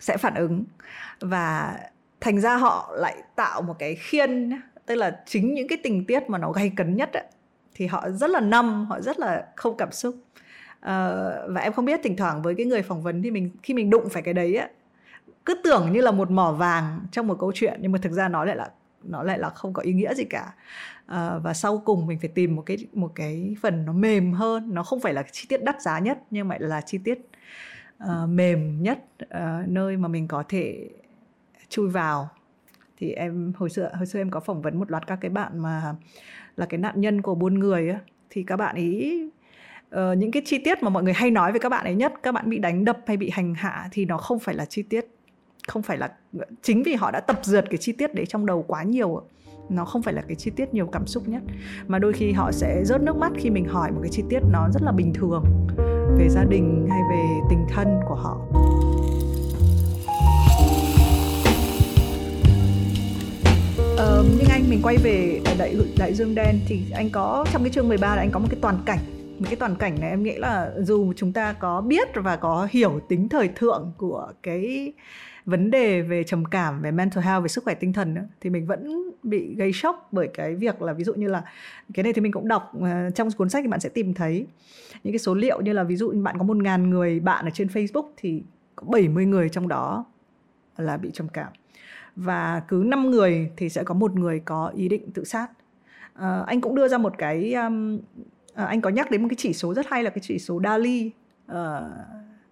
sẽ phản ứng, và thành ra họ lại tạo một cái khiên, tức là chính những cái tình tiết mà nó gay cấn nhất ấy, thì họ rất là nâm, họ rất là không cảm xúc. À, và em không biết, thỉnh thoảng với cái người phỏng vấn thì mình khi mình đụng phải cái đấy ấy, cứ tưởng như là một mỏ vàng trong một câu chuyện, nhưng mà thực ra nó lại là nó lại là không có ý nghĩa gì cả. À, và sau cùng mình phải tìm một cái một cái phần nó mềm hơn, nó không phải là chi tiết đắt giá nhất nhưng mà là chi tiết uh, mềm nhất, uh, nơi mà mình có thể chui vào. Thì em hồi xưa hồi xưa em có phỏng vấn một loạt các cái bạn mà là cái nạn nhân của buôn người ấy, thì các bạn ấy uh, những cái chi tiết mà mọi người hay nói về các bạn ấy nhất, các bạn bị đánh đập hay bị hành hạ, thì nó không phải là chi tiết, không phải là, chính vì họ đã tập dượt cái chi tiết đấy trong đầu quá nhiều, nó không phải là cái chi tiết nhiều cảm xúc nhất, mà đôi khi họ sẽ rớt nước mắt khi mình hỏi một cái chi tiết nó rất là bình thường về gia đình hay về tình thân của họ. ờ, Nhưng anh, mình quay về đại, đại Dương Đen thì anh có, trong cái chương mười ba là anh có một cái toàn cảnh. Một cái toàn cảnh này em nghĩ là dù chúng ta có biết và có hiểu tính thời thượng của cái vấn đề về trầm cảm, về mental health, về sức khỏe tinh thần, thì mình vẫn bị gây sốc bởi cái việc là, ví dụ như là cái này thì mình cũng đọc trong cuốn sách, thì bạn sẽ tìm thấy những cái số liệu như là ví dụ bạn có một nghìn người bạn ở trên Facebook thì có bảy mươi người trong đó là bị trầm cảm, và cứ năm người thì sẽ có một người có ý định tự sát. à, Anh cũng đưa ra một cái um, à, anh có nhắc đến một cái chỉ số rất hay là cái chỉ số Dali, uh,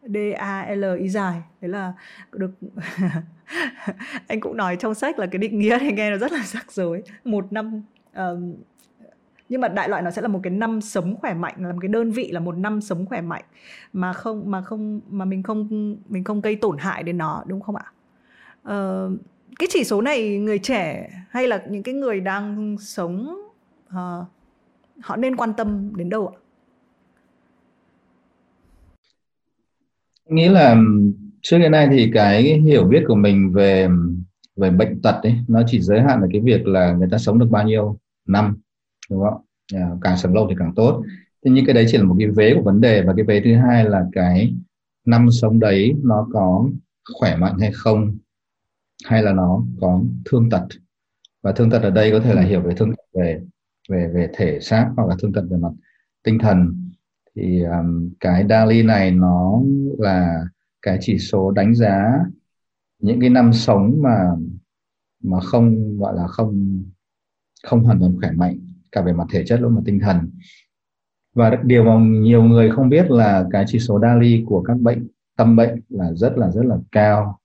D A L I dài. Đấy là được anh cũng nói trong sách là cái định nghĩa này nghe nó rất là rắc rối. Một năm um, nhưng mà đại loại nó sẽ là một cái năm sống khỏe mạnh, là một cái đơn vị là một năm sống khỏe mạnh mà không mà không mà mình không mình không gây tổn hại đến nó, đúng không ạ? Uh, cái chỉ số này người trẻ hay là những cái người đang sống uh, họ nên quan tâm đến đâu ạ? Nghĩa là trước đến nay thì cái hiểu biết của mình về về bệnh tật ấy, nó chỉ giới hạn ở cái việc là người ta sống được bao nhiêu năm, đúng không? Càng sống lâu thì càng tốt. Thế nhưng cái đấy chỉ là một cái vế của vấn đề, và cái vế thứ hai là cái năm sống đấy nó có khỏe mạnh hay không, hay là nó có thương tật. Và thương tật ở đây có thể là hiểu về thương tật về về về thể xác hoặc là thương tật về mặt tinh thần. Thì um, cái Dali này nó là cái chỉ số đánh giá những cái năm sống mà mà không gọi là không không hoàn toàn khỏe mạnh cả về mặt thể chất lẫn mặt tinh thần. Và điều mà nhiều người không biết là cái chỉ số Dali của các bệnh tâm bệnh là rất là rất là cao,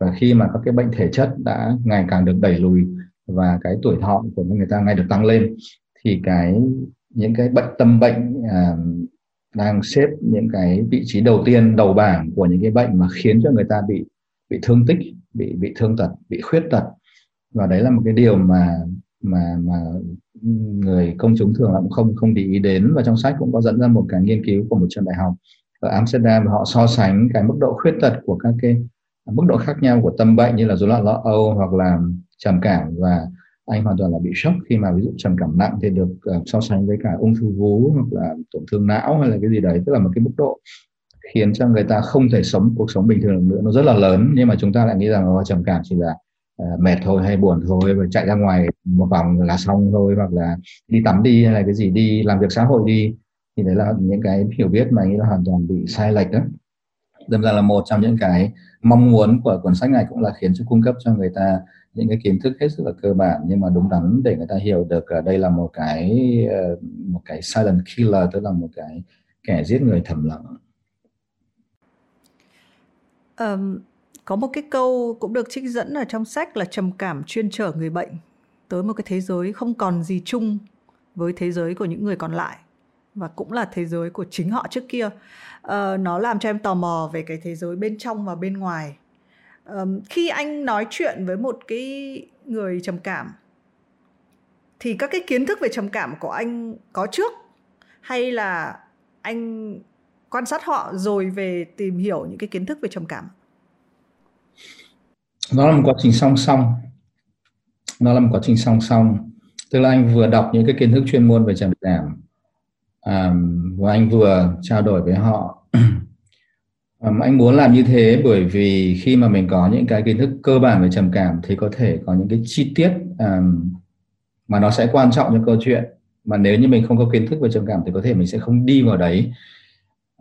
và khi mà các cái bệnh thể chất đã ngày càng được đẩy lùi và cái tuổi thọ của người ta ngày được tăng lên, thì cái những cái bệnh tâm bệnh à, đang xếp những cái vị trí đầu tiên, đầu bảng của những cái bệnh mà khiến cho người ta bị bị thương tích, bị bị thương tật, bị khuyết tật. Và đấy là một cái điều mà mà mà người công chúng thường là cũng không không để ý đến. Và trong sách cũng có dẫn ra một cái nghiên cứu của một trường đại học ở Amsterdam, họ so sánh cái mức độ khuyết tật của các cái mức độ khác nhau của tâm bệnh như là rối loạn lo âu hoặc là trầm cảm. Và anh hoàn toàn là bị sốc khi mà ví dụ trầm cảm nặng thì được uh, so sánh với cả ung thư vú hoặc là tổn thương não hay là cái gì đấy, tức là một cái mức độ khiến cho người ta không thể sống cuộc sống bình thường nữa, nó rất là lớn. Nhưng mà chúng ta lại nghĩ rằng oh, trầm cảm chỉ là uh, mệt thôi hay buồn thôi, và chạy ra ngoài một vòng là xong thôi, hoặc là đi tắm đi hay là cái gì đi, làm việc xã hội đi. Thì đấy là những cái hiểu biết mà anh nghĩ là hoàn toàn bị sai lệch đó. Đâm ra là một trong những cái mong muốn của cuốn sách này cũng là khiến cho cung cấp cho người ta những cái kiến thức hết sức là cơ bản nhưng mà đúng đắn, để người ta hiểu được đây là một cái một cái silent killer, tức là một cái kẻ giết người thầm lặng. Um, có một cái câu cũng được trích dẫn ở trong sách là trầm cảm chuyên chở người bệnh tới một cái thế giới không còn gì chung với thế giới của những người còn lại, và cũng là thế giới của chính họ trước kia. À, nó làm cho em tò mò về cái thế giới bên trong và bên ngoài. À, khi anh nói chuyện với một cái người trầm cảm thì các cái kiến thức về trầm cảm của anh có trước, hay là anh quan sát họ rồi về tìm hiểu những cái kiến thức về trầm cảm? Nó là một quá trình song song. Nó là một quá trình song song. Tức là anh vừa đọc những cái kiến thức chuyên môn về trầm cảm, À, và anh vừa trao đổi với họ. Um, anh muốn làm như thế bởi vì khi mà mình có những cái kiến thức cơ bản về trầm cảm thì có thể có những cái chi tiết um, mà nó sẽ quan trọng cho câu chuyện, mà nếu như mình không có kiến thức về trầm cảm thì có thể mình sẽ không đi vào đấy.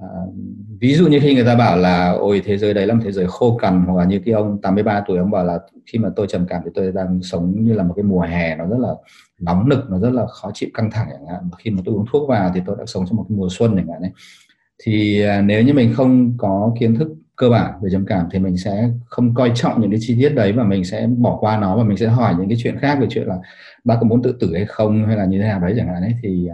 Uh, ví dụ như khi người ta bảo là ôi thế giới đấy là một thế giới khô cằn, hoặc là như cái ông tám mươi ba tuổi ông bảo là khi mà tôi trầm cảm thì tôi đang sống như là một cái mùa hè nó rất là nóng nực, nó rất là khó chịu, căng thẳng chẳng hạn. Khi mà tôi uống thuốc vào thì tôi đã sống trong một cái mùa xuân chẳng hạn ấy. Thì uh, nếu như mình không có kiến thức cơ bản về trầm cảm thì mình sẽ không coi trọng những cái chi tiết đấy và mình sẽ bỏ qua nó, và mình sẽ hỏi những cái chuyện khác về chuyện là bác có muốn tự tử hay không, hay là như thế nào đấy chẳng hạn ấy. Thì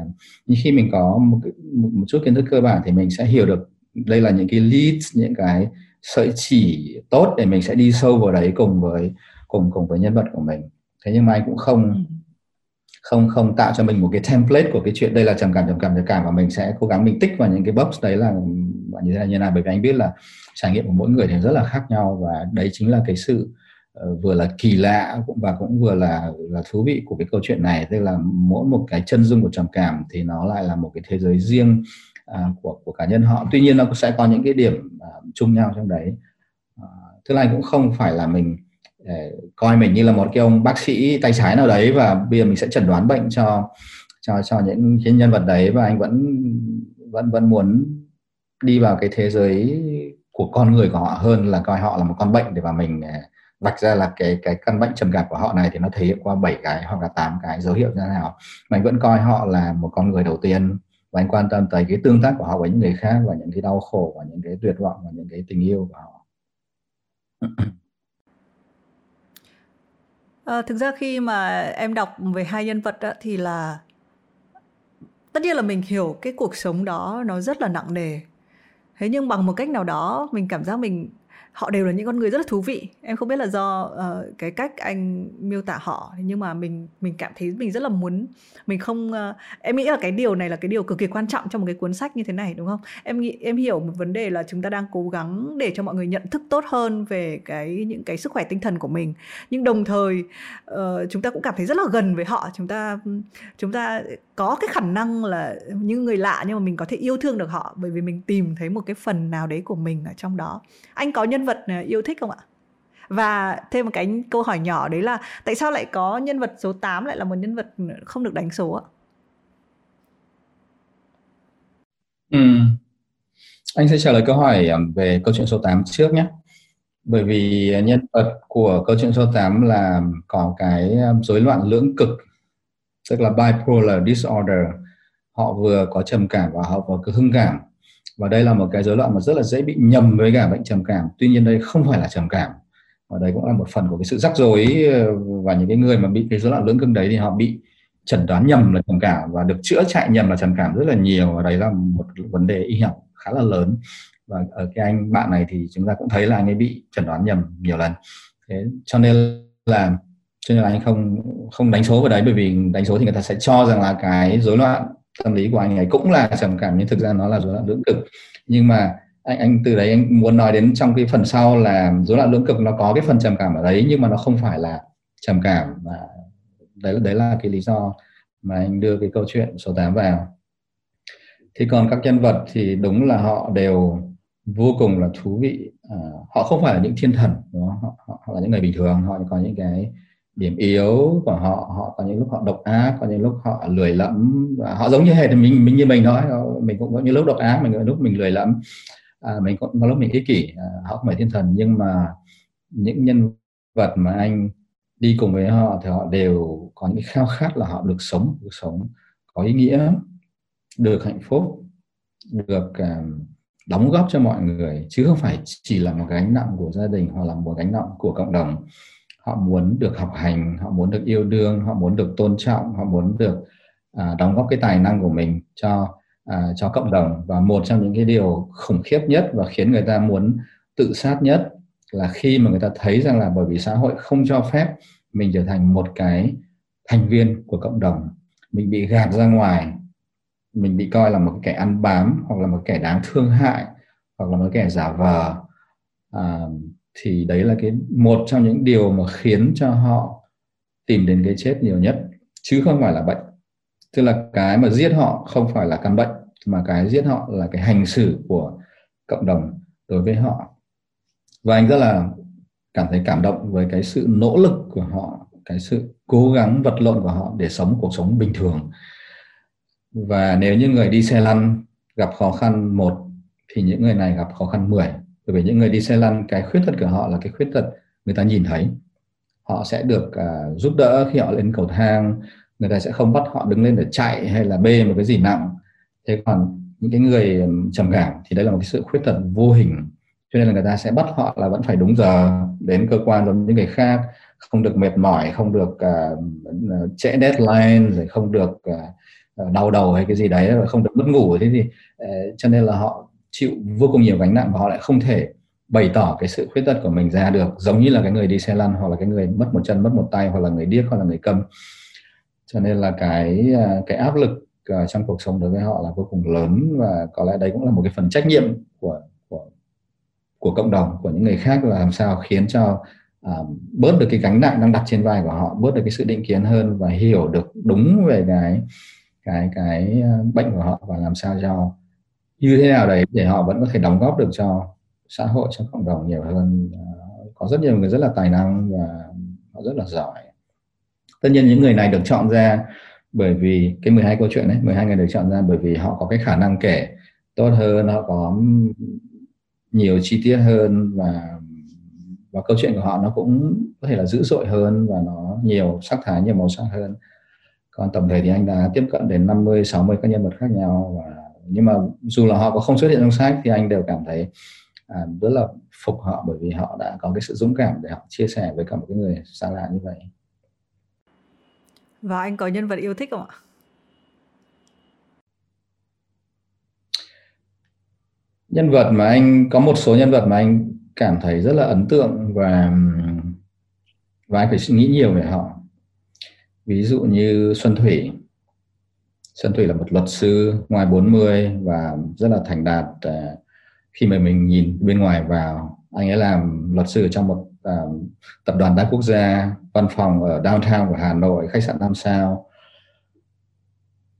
uh, khi mình có một, một, một chút kiến thức cơ bản thì mình sẽ hiểu được đây là những cái leads, những cái sợi chỉ tốt để mình sẽ đi sâu vào đấy cùng với cùng cùng với nhân vật của mình. Thế nhưng mà anh cũng không không không tạo cho mình một cái template của cái chuyện đây là trầm cảm trầm cảm trầm cảm và mình sẽ cố gắng mình tích vào những cái box đấy là như thế này như thế này, bởi vì anh biết là trải nghiệm của mỗi người thì rất là khác nhau, và đấy chính là cái sự uh, vừa là kỳ lạ và cũng vừa là là thú vị của cái câu chuyện này. Tức là mỗi một cái chân dung của trầm cảm thì nó lại là một cái thế giới riêng uh, của của cá nhân họ, tuy nhiên nó cũng sẽ có những cái điểm uh, chung nhau trong đấy. Uh, thứ này cũng không phải là mình coi mình như là một cái ông bác sĩ tay trái nào đấy và bây giờ mình sẽ chẩn đoán bệnh cho cho cho những cái nhân vật đấy, và anh vẫn vẫn vẫn muốn đi vào cái thế giới của con người của họ hơn là coi họ là một con bệnh để mà mình vạch ra là cái cái căn bệnh trầm cảm của họ này thì nó thể hiện qua bảy cái hoặc là tám cái dấu hiệu như thế nào. Mình vẫn coi họ là một con người đầu tiên, và anh quan tâm tới cái tương tác của họ với những người khác, và những cái đau khổ và những cái tuyệt vọng và những cái tình yêu của họ. À, thực ra khi mà em đọc về hai nhân vật đó, thì là tất nhiên là mình hiểu cái cuộc sống đó nó rất là nặng nề. Thế nhưng bằng một cách nào đó mình cảm giác mình họ đều là những con người rất là thú vị. Em không biết là do uh, cái cách anh miêu tả họ, nhưng mà mình mình cảm thấy mình rất là muốn mình không uh, em nghĩ là cái điều này là cái điều cực kỳ quan trọng trong một cái cuốn sách như thế này, đúng không? Em nghĩ em hiểu một vấn đề là chúng ta đang cố gắng để cho mọi người nhận thức tốt hơn về cái những cái sức khỏe tinh thần của mình, nhưng đồng thời uh, chúng ta cũng cảm thấy rất là gần với họ, chúng ta chúng ta có cái khả năng là những người lạ nhưng mà mình có thể yêu thương được họ bởi vì mình tìm thấy một cái phần nào đấy của mình ở trong đó. Anh có nhân vật yêu thích không ạ? Và thêm một cái câu hỏi nhỏ đấy là tại sao lại có nhân vật số tám lại là một nhân vật không được đánh số ạ? Ừ. Anh sẽ trả lời câu hỏi về câu chuyện số tám trước nhé. Bởi vì nhân vật của câu chuyện số tám là có cái rối loạn lưỡng cực, tức là bipolar disorder. Họ vừa có trầm cảm và họ vừa có hưng cảm. Và đây là một cái rối loạn mà rất là dễ bị nhầm với cả bệnh trầm cảm. Tuy nhiên đây không phải là trầm cảm. Và đấy cũng là một phần của cái sự rắc rối, và những cái người mà bị cái rối loạn lưỡng cực đấy thì họ bị chẩn đoán nhầm là trầm cảm và được chữa chạy nhầm là trầm cảm rất là nhiều. Và đấy là một vấn đề y học khá là lớn. Và ở cái anh bạn này thì chúng ta cũng thấy là anh ấy bị chẩn đoán nhầm nhiều lần. Thế cho nên là cho nên là anh không không đánh số vào đấy, bởi vì đánh số thì người ta sẽ cho rằng là cái rối loạn tâm lý của anh ấy cũng là trầm cảm, nhưng thực ra nó là rối loạn lưỡng cực. Nhưng mà anh anh từ đấy anh muốn nói đến trong cái phần sau là rối loạn lưỡng cực nó có cái phần trầm cảm ở đấy, nhưng mà nó không phải là trầm cảm. Và đấy đấy là cái lý do mà anh đưa cái câu chuyện số tám vào. Thì còn các nhân vật thì đúng là họ đều vô cùng là thú vị. À, họ không phải là những thiên thần, đúng không? Họ, họ, họ là những người bình thường, họ có những cái điểm yếu của họ, họ có những lúc họ độc ác, có những lúc họ lười lẫm, và họ giống như hệt mình mình như mình nói, mình cũng có những lúc độc ác, mình có những lúc mình lười lẫm, à, mình cũng có lúc mình ích kỷ. À, họ không phải thiên thần, nhưng mà những nhân vật mà anh đi cùng với họ thì họ đều có những khao khát là họ được sống được sống có ý nghĩa, được hạnh phúc, được uh, đóng góp cho mọi người, chứ không phải chỉ là một gánh nặng của gia đình hoặc là một gánh nặng của cộng đồng. Họ muốn được học hành, họ muốn được yêu đương, họ muốn được tôn trọng, họ muốn được à, đóng góp cái tài năng của mình cho à, cho cộng đồng. Và một trong những cái điều khủng khiếp nhất và khiến người ta muốn tự sát nhất là khi mà người ta thấy rằng là bởi vì xã hội không cho phép mình trở thành một cái thành viên của cộng đồng, mình bị gạt ra ngoài, mình bị coi là một kẻ ăn bám hoặc là một kẻ đáng thương hại hoặc là một kẻ giả vờ. À, thì đấy là cái một trong những điều mà khiến cho họ tìm đến cái chết nhiều nhất, chứ không phải là bệnh. Tức là cái mà giết họ không phải là căn bệnh, mà cái giết họ là cái hành xử của cộng đồng đối với họ. Và anh rất là cảm thấy cảm động với cái sự nỗ lực của họ, cái sự cố gắng vật lộn của họ để sống cuộc sống bình thường. Và nếu như người đi xe lăn gặp khó khăn một thì những người này gặp khó khăn mười. Bởi vì những người đi xe lăn, cái khuyết tật của họ là cái khuyết tật người ta nhìn thấy. Họ sẽ được uh, giúp đỡ khi họ lên cầu thang, người ta sẽ không bắt họ đứng lên để chạy hay là bê một cái gì nặng. Thế còn những cái người trầm cảm thì đây là một cái sự khuyết tật vô hình, cho nên là người ta sẽ bắt họ là vẫn phải đúng giờ đến cơ quan giống như người khác, không được mệt mỏi, không được uh, trễ deadline, rồi không được uh, đau đầu hay cái gì đấy, rồi không được mất ngủ thế gì. Uh, cho nên là họ chịu vô cùng nhiều gánh nặng và họ lại không thể bày tỏ cái sự khuyết tật của mình ra được, giống như là cái người đi xe lăn hoặc là cái người mất một chân, mất một tay, hoặc là người điếc, hoặc là người câm. Cho nên là cái cái áp lực trong cuộc sống đối với họ là vô cùng lớn, và có lẽ đấy cũng là một cái phần trách nhiệm của của của cộng đồng, của những người khác, là làm sao khiến cho uh, bớt được cái gánh nặng đang đặt trên vai của họ, bớt được cái sự định kiến hơn và hiểu được đúng về cái cái cái bệnh của họ, và làm sao cho như thế nào đấy để họ vẫn có thể đóng góp được cho xã hội, cho cộng đồng nhiều hơn. Có rất nhiều người rất là tài năng và họ rất là giỏi. Tất nhiên những người này được chọn ra bởi vì cái mười hai câu chuyện ấy, mười hai người được chọn ra bởi vì họ có cái khả năng kể tốt hơn, họ có nhiều chi tiết hơn, và và câu chuyện của họ nó cũng có thể là dữ dội hơn và nó nhiều sắc thái, nhiều màu sắc hơn. Còn tổng thể thì anh đã tiếp cận đến năm mươi, sáu mươi các nhân vật khác nhau, và nhưng mà dù là họ có không xuất hiện trong sách thì anh đều cảm thấy À, rất là phục họ, bởi vì họ đã có cái sự dũng cảm để họ chia sẻ với cả một cái người xa lạ như vậy. Và anh có nhân vật yêu thích không ạ? Nhân vật mà anh có một số nhân vật mà anh cảm thấy rất là ấn tượng và và anh phải suy nghĩ nhiều về họ. Ví dụ như Xuân Thủy. Xuân Thủy là một luật sư ngoài bốn mươi và rất là thành đạt. Khi mà mình nhìn bên ngoài vào, anh ấy làm luật sư trong một uh, tập đoàn đa quốc gia, văn phòng ở downtown của Hà Nội, khách sạn năm sao.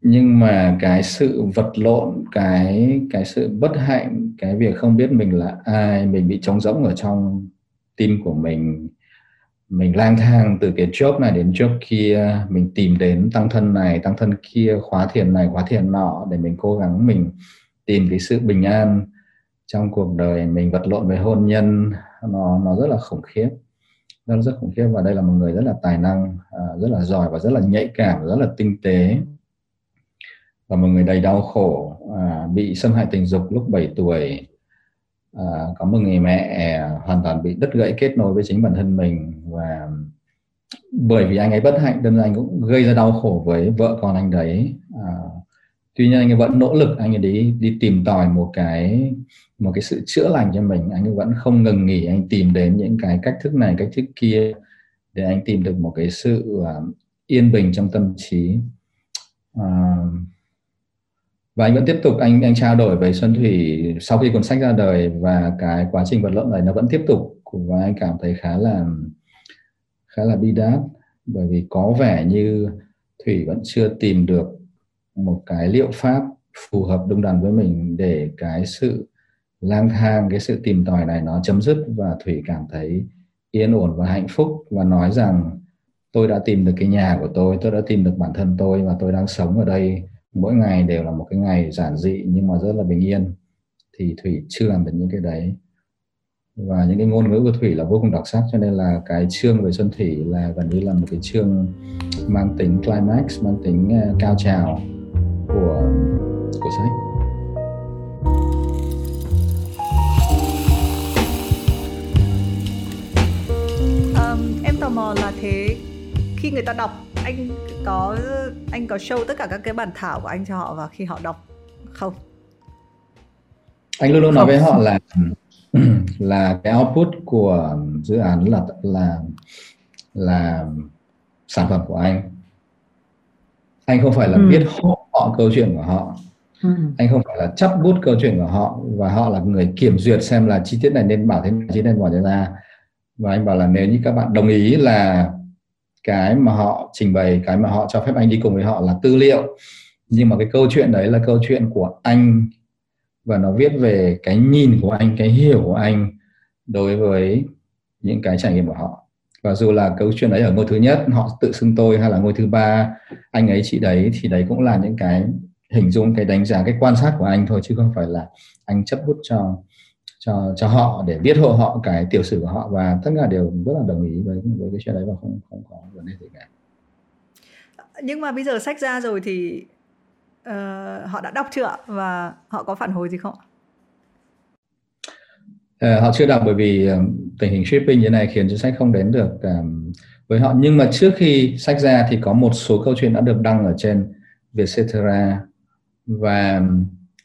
Nhưng mà cái sự vật lộn, cái cái sự bất hạnh, cái việc không biết mình là ai, mình bị trống rỗng ở trong tim của mình, mình lang thang từ cái job này đến job kia, mình tìm đến tăng thân này, tăng thân kia, khóa thiền này, khóa thiền nọ để mình cố gắng mình tìm cái sự bình an trong cuộc đời. Mình vật lộn với hôn nhân, nó nó rất là khủng khiếp, nó rất khủng khiếp. Và đây là một người rất là tài năng, rất là giỏi và rất là nhạy cảm, rất là tinh tế, và một người đầy đau khổ, bị xâm hại tình dục lúc bảy tuổi, có một người mẹ hoàn toàn bị đứt gãy kết nối với chính bản thân mình. Và bởi vì anh ấy bất hạnh, đâm ra anh cũng gây ra đau khổ với vợ con anh đấy. Tuy nhiên anh ấy vẫn nỗ lực, anh ấy đi đi tìm tòi một cái một cái sự chữa lành cho mình. Anh ấy vẫn không ngừng nghỉ, anh tìm đến những cái cách thức này, cách thức kia để anh tìm được một cái sự uh, yên bình trong tâm trí. Uh, và anh vẫn tiếp tục, anh anh trao đổi với Xuân Thủy sau khi cuốn sách ra đời, và cái quá trình vật lộn này nó vẫn tiếp tục. Và anh cảm thấy khá là khá là bi đát, bởi vì có vẻ như Thủy vẫn chưa tìm được một cái liệu pháp phù hợp đúng đắn với mình để cái sự lang thang, cái sự tìm tòi này nó chấm dứt, và Thủy cảm thấy yên ổn và hạnh phúc, và nói rằng tôi đã tìm được cái nhà của tôi, tôi đã tìm được bản thân tôi, và tôi đang sống ở đây mỗi ngày đều là một cái ngày giản dị nhưng mà rất là bình yên. Thì Thủy chưa làm được những cái đấy, và những cái ngôn ngữ của Thủy là vô cùng đặc sắc, cho nên là cái chương về Xuân Thủy là gần như là một cái chương mang tính climax, mang tính cao trào của của sách. À, em tò mò là thế khi người ta đọc, anh có anh có show tất cả các cái bản thảo của anh cho họ và khi họ đọc không? Anh luôn luôn không. Nói với họ là là cái output của dự án là là là sản phẩm của anh. Anh không phải là ừ. viết hộ họ câu chuyện của họ, ừ. anh không phải là chắp bút câu chuyện của họ, và họ là người kiểm duyệt xem là chi tiết này nên bảo thế này, chi tiết này bỏ thế ra. Và anh bảo là nếu như các bạn đồng ý là cái mà họ trình bày, cái mà họ cho phép anh đi cùng với họ là tư liệu, Nhưng mà cái câu chuyện đấy là câu chuyện của anh, và nó viết về cái nhìn của anh, cái hiểu của anh đối với những cái trải nghiệm của họ. Và dù là câu chuyện đấy ở ngôi thứ nhất, họ tự xưng tôi, hay là ngôi thứ ba, anh ấy chị đấy, thì đấy cũng là những cái hình dung, cái đánh giá, cái quan sát của anh thôi, chứ không phải là anh chấp bút cho cho cho họ để viết hộ họ cái tiểu sử của họ. Và tất cả đều rất là đồng ý với với cái chuyện đấy, và không không có vấn đề gì cả. Nhưng mà bây giờ sách ra rồi thì uh, họ đã đọc chưa, và họ có phản hồi gì không? Uh, họ chưa đọc, bởi vì uh, tình hình shipping như này khiến cho sách không đến được um, với họ. Nhưng mà trước khi sách ra thì có một số câu chuyện đã được đăng ở trên Vietcetera, và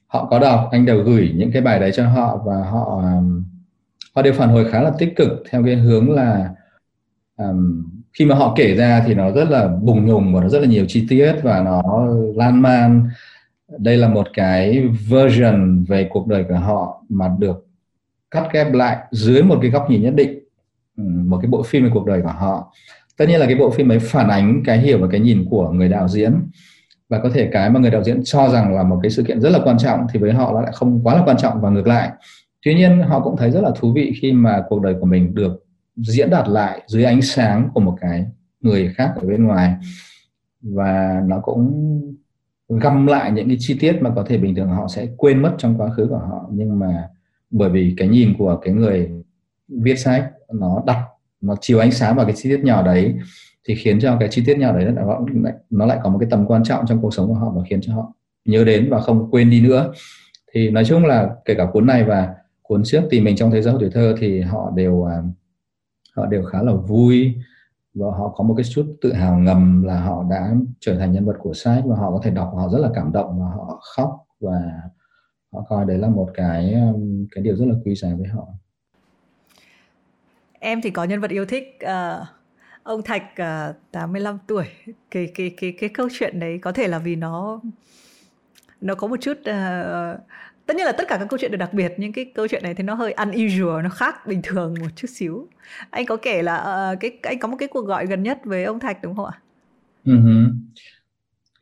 họ có đọc, anh đều gửi những cái bài đấy cho họ, và họ um, họ đều phản hồi khá là tích cực, theo cái hướng là um, khi mà họ kể ra thì nó rất là bùng nhùng, và nó rất là nhiều chi tiết, và nó lan man. Đây là một cái version về cuộc đời của họ mà được cắt ghép lại dưới một cái góc nhìn nhất định, một cái bộ phim về cuộc đời của họ. Tất nhiên là cái bộ phim ấy phản ánh cái hiểu và cái nhìn của người đạo diễn, và có thể cái mà người đạo diễn cho rằng là một cái sự kiện rất là quan trọng thì với họ nó lại không quá là quan trọng, và ngược lại. Tuy nhiên họ cũng thấy rất là thú vị khi mà cuộc đời của mình được diễn đạt lại dưới ánh sáng của một cái người khác ở bên ngoài, và nó cũng găm lại những cái chi tiết mà có thể bình thường họ sẽ quên mất trong quá khứ của họ. Nhưng mà bởi vì cái nhìn của cái người viết sách, nó đặt, nó chiếu ánh sáng vào cái chi tiết nhỏ đấy, thì khiến cho cái chi tiết nhỏ đấy nó lại có một cái tầm quan trọng trong cuộc sống của họ, và khiến cho họ nhớ đến và không quên đi nữa. Thì nói chung là kể cả cuốn này và cuốn trước Tìm Mình Trong Thế Giới Hậu Tuổi Thơ thì họ đều họ đều khá là vui, và họ có một cái chút tự hào ngầm là họ đã trở thành nhân vật của sách, và họ có thể đọc, họ rất là cảm động, và họ khóc, và họ coi đấy là một cái cái điều rất là quý giá với họ. Em thì có nhân vật yêu thích uh, ông Thạch uh, tám mươi lăm tuổi. Cái cái cái cái câu chuyện đấy có thể là vì nó nó có một chút uh, tất nhiên là tất cả các câu chuyện đều đặc biệt, nhưng cái câu chuyện này thì nó hơi unusual, nó khác bình thường một chút xíu. Anh có kể là uh, cái anh có một cái cuộc gọi gần nhất với ông Thạch đúng không ạ? Uh-huh.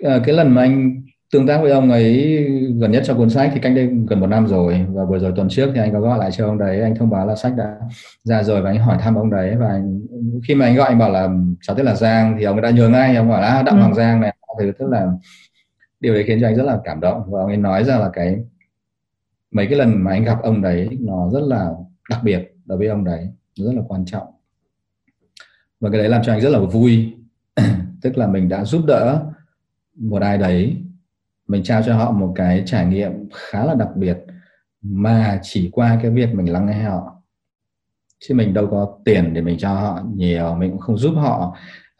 À, cái lần mà anh tương tác với ông ấy gần nhất cho cuốn sách thì cách đây gần một năm rồi, và vừa rồi tuần trước thì anh có gọi lại cho ông đấy, anh thông báo là sách đã ra rồi, và anh hỏi thăm ông đấy. Và anh, khi mà anh gọi anh bảo là cháu tên là Giang, thì ông đã nhớ ngay, ông bảo là Đặng Hoàng Giang này, thì tức là điều đấy khiến cho anh rất là cảm động. Và ông ấy nói rằng là cái mấy cái lần mà anh gặp ông đấy nó rất là đặc biệt đối với ông đấy, nó rất là quan trọng, và cái đấy làm cho anh rất là vui. Tức là mình đã giúp đỡ một ai đấy, mình trao cho họ một cái trải nghiệm khá là đặc biệt mà chỉ qua cái việc mình lắng nghe họ, chứ mình đâu có tiền để mình cho họ nhiều, mình cũng không giúp họ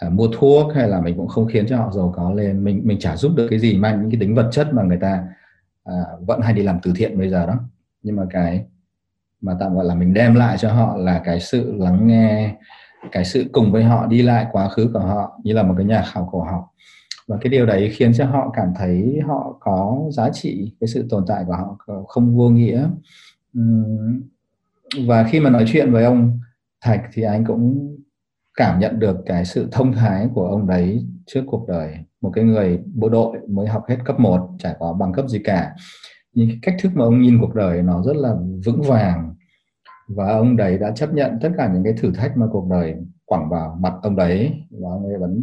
uh, mua thuốc, hay là mình cũng không khiến cho họ giàu có lên. Mình mình chả giúp được cái gì mang những cái tính vật chất mà người ta uh, vẫn hay đi làm từ thiện bây giờ đó. Nhưng mà cái mà tạm gọi là mình đem lại cho họ là cái sự lắng nghe, cái sự cùng với họ đi lại quá khứ của họ như là một cái nhà khảo cổ học. Và cái điều đấy khiến cho họ cảm thấy họ có giá trị, cái sự tồn tại của họ không vô nghĩa. Và khi mà nói chuyện với ông Thạch thì anh cũng cảm nhận được cái sự thông thái của ông đấy trước cuộc đời. Một cái người bộ đội mới học hết cấp một, chả có bằng cấp gì cả, nhưng cái cách thức mà ông nhìn cuộc đời nó rất là vững vàng. Và ông đấy đã chấp nhận tất cả những cái thử thách mà cuộc đời quẳng vào mặt ông đấy, và ông ấy vẫn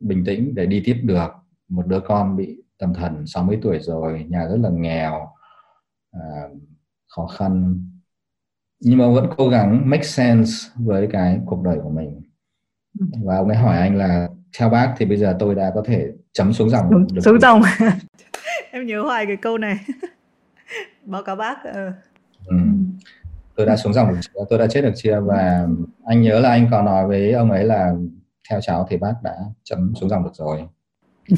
bình tĩnh để đi tiếp được. Một đứa con bị tâm thần sáu mươi tuổi rồi, nhà rất là nghèo, à, khó khăn, nhưng mà ông vẫn cố gắng make sense với cái cuộc đời của mình. Và ông ấy hỏi anh là theo bác thì bây giờ tôi đã có thể chấm xuống dòng được xuống dòng. Em nhớ hoài cái câu này. Báo cáo bác. Ừ. Ừ. Tôi đã xuống dòng, tôi đã chết được chưa? Và anh nhớ là anh còn nói với ông ấy là theo cháu thì bác đã chấm xuống dòng được rồi.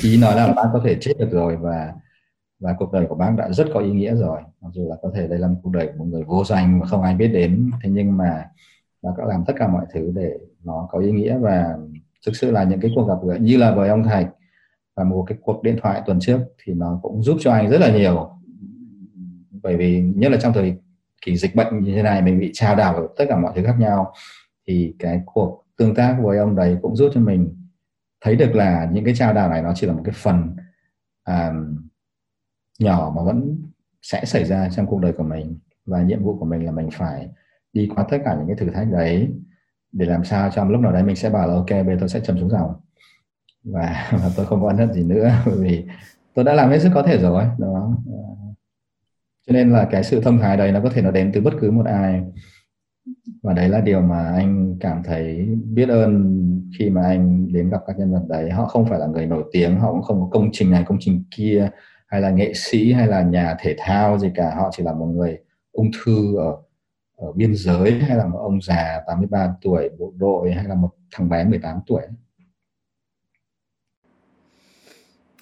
Ý nói là bác có thể chết được rồi, và và cuộc đời của bác đã rất có ý nghĩa rồi. Mặc dù là có thể đây là một cuộc đời của một người vô danh mà không ai biết đến, thế nhưng mà bác đã làm tất cả mọi thứ để nó có ý nghĩa. Và thực sự là những cái cuộc gặp gỡ như là với ông Thạch và một cái cuộc điện thoại tuần trước thì nó cũng giúp cho anh rất là nhiều. Bởi vì nhất là trong thời kỳ dịch bệnh như thế này, mình bị trao đảo ở tất cả mọi thứ khác nhau, thì cái cuộc tương tác với ông đấy cũng giúp cho mình thấy được là những cái trao đảo này nó chỉ là một cái phần à, nhỏ mà vẫn sẽ xảy ra trong cuộc đời của mình. Và nhiệm vụ của mình là mình phải đi qua tất cả những cái thử thách đấy để làm sao trong lúc nào đấy mình sẽ bảo là ok, bây giờ tôi sẽ chầm xuống dòng và, và tôi không có ăn hận gì nữa, bởi vì tôi đã làm hết sức có thể rồi đó. Cho nên là cái sự thông thái đấy nó có thể nó đến từ bất cứ một ai, và đấy là điều mà anh cảm thấy biết ơn khi mà anh đến gặp các nhân vật đấy. Họ không phải là người nổi tiếng, họ cũng không có công trình này công trình kia, hay là nghệ sĩ, hay là nhà thể thao gì cả. Họ chỉ là một người ung thư ở, ở biên giới, hay là một ông già tám mươi ba tuổi bộ đội, hay là một thằng bé mười tám tuổi.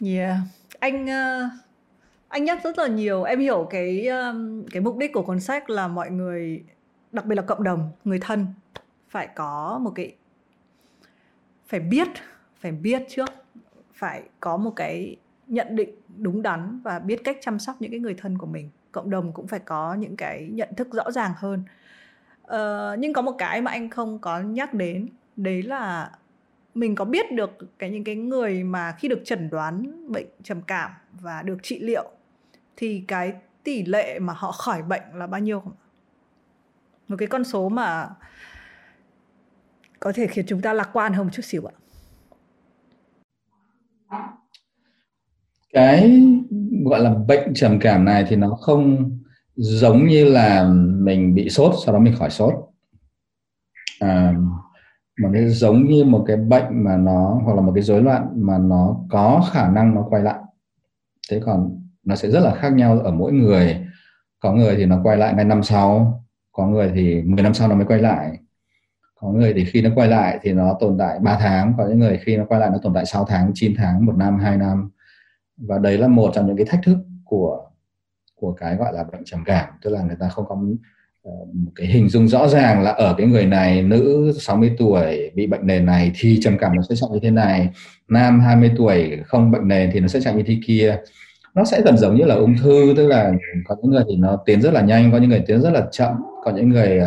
Yeah, anh uh, anh nhắc rất là nhiều. Em hiểu cái um, cái mục đích của cuốn sách là mọi người, đặc biệt là cộng đồng, người thân phải có một cái, phải biết, phải biết trước, phải có một cái nhận định đúng đắn và biết cách chăm sóc những cái người thân của mình. Cộng đồng cũng phải có những cái nhận thức rõ ràng hơn. Ờ, nhưng có một cái mà anh không có nhắc đến, đấy là mình có biết được cái những cái người mà khi được chẩn đoán bệnh trầm cảm và được trị liệu thì cái tỷ lệ mà họ khỏi bệnh là bao nhiêu không? Một cái con số mà có thể khiến chúng ta lạc quan hơn một chút xíu ạ. Cái gọi là bệnh trầm cảm này thì nó không giống như là mình bị sốt sau đó mình khỏi sốt, à, mà nó giống như một cái bệnh mà nó, hoặc là một cái rối loạn mà nó có khả năng nó quay lại. Thế còn nó sẽ rất là khác nhau ở mỗi người. Có người thì nó quay lại ngay năm sau, có người thì mười năm sau nó mới quay lại, có người thì khi nó quay lại thì nó tồn tại ba tháng, có những người khi nó quay lại nó tồn tại sáu tháng, chín tháng, một năm, hai năm. Và đấy là một trong những cái thách thức của, của cái gọi là bệnh trầm cảm. Tức là người ta không có một cái hình dung rõ ràng là ở cái người này, nữ sáu mươi tuổi bị bệnh nền này thì trầm cảm nó sẽ chạm như thế này, nam hai mươi tuổi không bệnh nền thì nó sẽ chạm như thế kia. Nó sẽ gần giống như là ung thư, tức là có những người thì nó tiến rất là nhanh, có những người tiến rất là chậm, có những người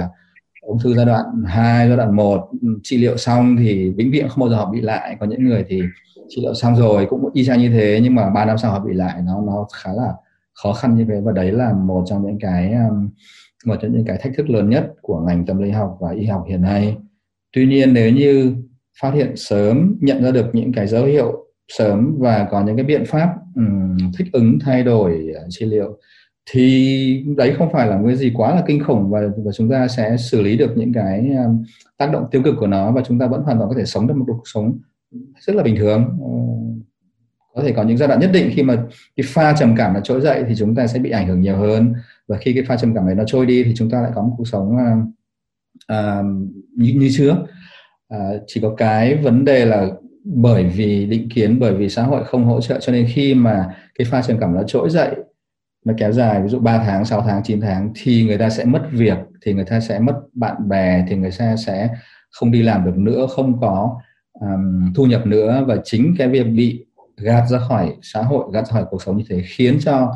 ung thư giai đoạn hai, giai đoạn một trị liệu xong thì vĩnh viễn không bao giờ họ bị lại, có những người thì trị liệu xong rồi cũng y chang như thế nhưng mà ba năm sau họ bị lại. Nó nó khá là khó khăn như thế, và đấy là một trong những cái một trong những cái thách thức lớn nhất của ngành tâm lý học và y học hiện nay. Tuy nhiên, nếu như phát hiện sớm, nhận ra được những cái dấu hiệu sớm và có những cái biện pháp um, thích ứng, thay đổi, uh, trị liệu thì đấy không phải là cái gì quá là kinh khủng, và, và chúng ta sẽ xử lý được những cái um, tác động tiêu cực của nó, và chúng ta vẫn hoàn toàn có thể sống được một cuộc sống rất là bình thường. Uh, có thể có những giai đoạn nhất định khi mà cái pha trầm cảm nó trỗi dậy thì chúng ta sẽ bị ảnh hưởng nhiều hơn, và khi cái pha trầm cảm ấy nó trôi đi thì chúng ta lại có một cuộc sống uh, uh, như, như trước. Uh, chỉ có cái vấn đề là bởi vì định kiến, bởi vì xã hội không hỗ trợ, cho nên khi mà cái pha trầm cảm nó trỗi dậy, nó kéo dài ví dụ ba tháng, sáu tháng, chín tháng thì người ta sẽ mất việc, thì người ta sẽ mất bạn bè, thì người ta sẽ không đi làm được nữa, không có um, thu nhập nữa. Và chính cái việc bị gạt ra khỏi xã hội, gạt ra khỏi cuộc sống như thế khiến cho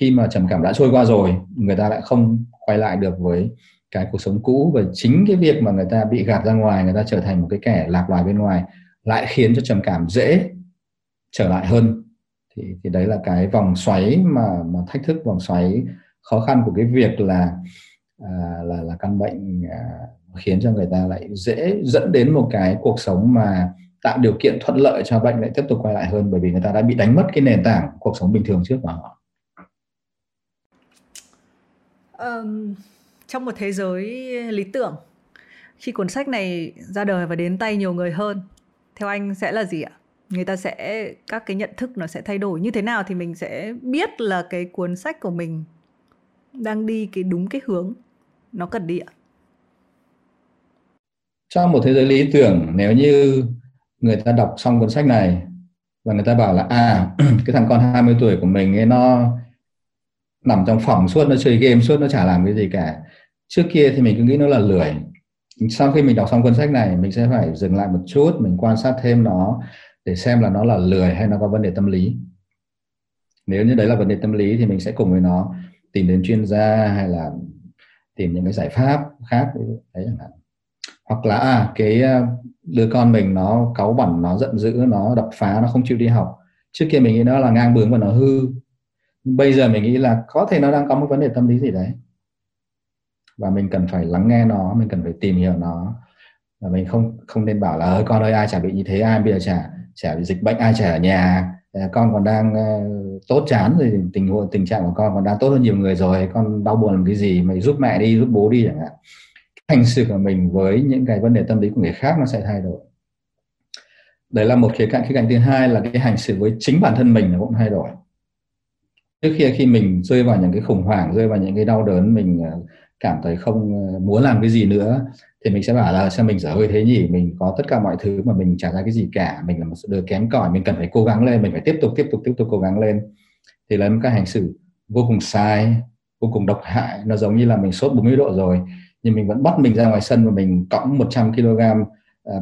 khi mà trầm cảm đã trôi qua rồi, người ta lại không quay lại được với cái cuộc sống cũ. Và chính cái việc mà người ta bị gạt ra ngoài, người ta trở thành một cái kẻ lạc loài bên ngoài lại khiến cho trầm cảm dễ trở lại hơn. Thì, thì đấy là cái vòng xoáy mà, mà thách thức, vòng xoáy khó khăn của cái việc là à, là, là căn bệnh à, khiến cho người ta lại dễ dẫn đến một cái cuộc sống mà tạo điều kiện thuận lợi cho bệnh lại tiếp tục quay lại hơn, bởi vì người ta đã bị đánh mất cái nền tảng cuộc sống bình thường trước của họ. Um, trong một thế giới lý tưởng, khi cuốn sách này ra đời và đến tay nhiều người hơn, theo anh sẽ là gì ạ? Người ta sẽ, các cái nhận thức nó sẽ thay đổi như thế nào thì mình sẽ biết là cái cuốn sách của mình đang đi cái đúng cái hướng nó cần đi ạ? Trong một thế giới lý tưởng, nếu như người ta đọc xong cuốn sách này và người ta bảo là à, cái thằng con hai mươi tuổi của mình ấy, nó nằm trong phòng suốt, nó chơi game suốt, nó chả làm cái gì cả. Trước kia thì mình cứ nghĩ nó là lười. Sau khi mình đọc xong cuốn sách này, mình sẽ phải dừng lại một chút, mình quan sát thêm nó để xem là nó là lười hay nó có vấn đề tâm lý. Nếu như đấy là vấn đề tâm lý thì mình sẽ cùng với nó tìm đến chuyên gia hay là tìm những cái giải pháp khác đấy. Hoặc là à, cái đứa con mình nó cáu bẩn, nó giận dữ, nó đập phá, nó không chịu đi học Trước kia mình nghĩ nó là ngang bướng và nó hư, bây giờ mình nghĩ là có thể nó đang có một vấn đề tâm lý gì đấy và mình cần phải lắng nghe nó, mình cần phải tìm hiểu nó. Và mình không không nên bảo là con ơi ai chả bị như thế, ai bây giờ chả chả bị dịch bệnh, ai chả ở nhà, con còn đang uh, tốt chán rồi, tình huống tình trạng của con còn đang tốt hơn nhiều người rồi, con đau buồn làm cái gì, mày giúp mẹ đi, giúp bố đi chẳng hạn. Hành xử của mình với những cái vấn đề tâm lý của người khác nó sẽ thay đổi. Đấy là một khía cạnh. Khía cạnh thứ hai là cái hành xử với chính bản thân mình nó cũng thay đổi. Trước khi khi mình rơi vào những cái khủng hoảng, rơi vào những cái đau đớn, mình cảm thấy không muốn làm cái gì nữa, thì mình sẽ bảo là sao mình dở hơi thế nhỉ, mình có tất cả mọi thứ mà mình chả ra cái gì cả, mình là một đứa kém cỏi, mình cần phải cố gắng lên, mình phải tiếp tục tiếp tục tiếp tục cố gắng lên. Thì là một cái hành xử vô cùng sai, vô cùng độc hại. Nó giống như là mình sốt bốn mươi độ rồi nhưng mình vẫn bắt mình ra ngoài sân và mình cõng một trăm ki lô gam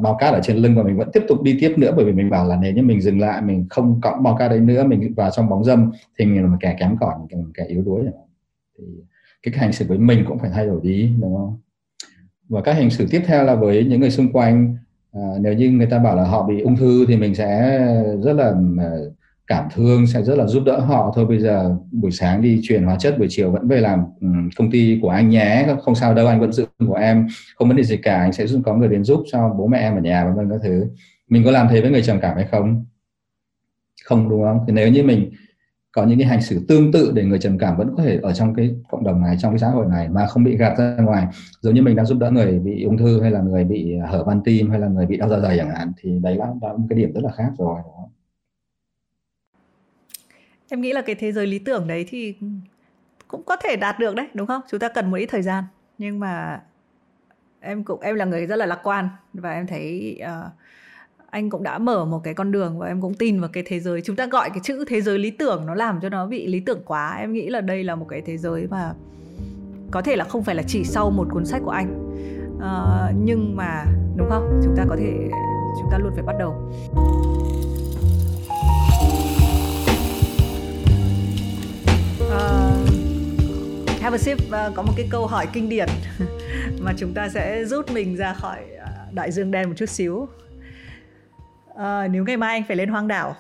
bao cát ở trên lưng và mình vẫn tiếp tục đi tiếp nữa, bởi vì mình bảo là nếu như mình dừng lại, mình không cõng bao cát đấy nữa, mình vào trong bóng râm thì mình là một kẻ kém cỏi, mình là một kẻ yếu đuối. Thì cái hành xử với mình cũng phải thay đổi đi, đúng không? Và các hành xử tiếp theo là với những người xung quanh. À, nếu như người ta bảo là họ bị ung thư thì mình sẽ rất là cảm thương, sẽ rất là giúp đỡ họ. Thôi bây giờ buổi sáng đi truyền hóa chất, buổi chiều vẫn về làm công ty của anh nhé, không sao đâu, anh vẫn giữ của em, không vấn đề gì cả, anh sẽ có người đến giúp cho bố mẹ em ở nhà, vân vân các thứ. Mình có làm thế với người trầm cảm hay không? Không, đúng không? Thì nếu như mình có những cái hành xử tương tự để người trầm cảm vẫn có thể ở trong cái cộng đồng này, trong cái xã hội này mà không bị gạt ra ngoài, giống như mình đang giúp đỡ người bị ung thư hay là người bị hở van tim hay là người bị đau dạ dày chẳng hạn, thì đấy là, là một cái điểm rất là khác rồi. Em nghĩ là cái thế giới lý tưởng đấy thì cũng có thể đạt được đấy, đúng không? Chúng ta cần một ít thời gian, nhưng mà em cũng em là người rất là lạc quan và em thấy uh, anh cũng đã mở một cái con đường và em cũng tin vào cái thế giới. Chúng ta gọi cái chữ thế giới lý tưởng nó làm cho nó bị lý tưởng quá. Em nghĩ là đây là một cái thế giới mà có thể là không phải là chỉ sau một cuốn sách của anh, uh, nhưng mà đúng không? Chúng ta có thể chúng ta luôn phải bắt đầu. Uh, Have a sip uh, có một cái câu hỏi kinh điển mà chúng ta sẽ rút mình ra khỏi uh, đại dương đen một chút xíu. uh, Nếu ngày mai anh phải lên hoang đảo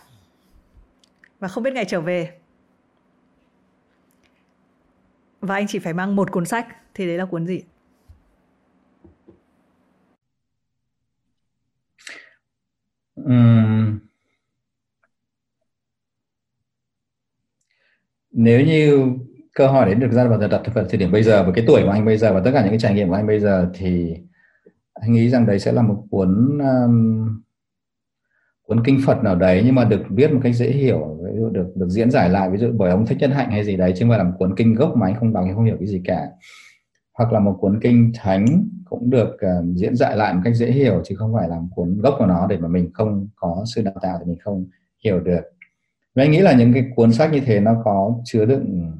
và không biết ngày trở về, và anh chỉ phải mang một cuốn sách, thì đấy là cuốn gì? Uhm... Nếu như câu hỏi đến được ra và đặt vào thời điểm bây giờ, với cái tuổi của anh bây giờ và tất cả những cái trải nghiệm của anh bây giờ, thì anh nghĩ rằng đấy sẽ là một cuốn um, cuốn kinh Phật nào đấy, nhưng mà được viết một cách dễ hiểu, ví dụ được được diễn giải lại, ví dụ bởi ông Thích Nhất Hạnh hay gì đấy, chứ không phải là một cuốn kinh gốc mà anh không đọc, anh không hiểu cái gì cả. Hoặc là một cuốn kinh thánh cũng được uh, diễn giải lại một cách dễ hiểu, chứ không phải là một cuốn gốc của nó, để mà mình không có sự đào tạo thì mình không hiểu được. Và anh nghĩ là những cái cuốn sách như thế nó có chứa đựng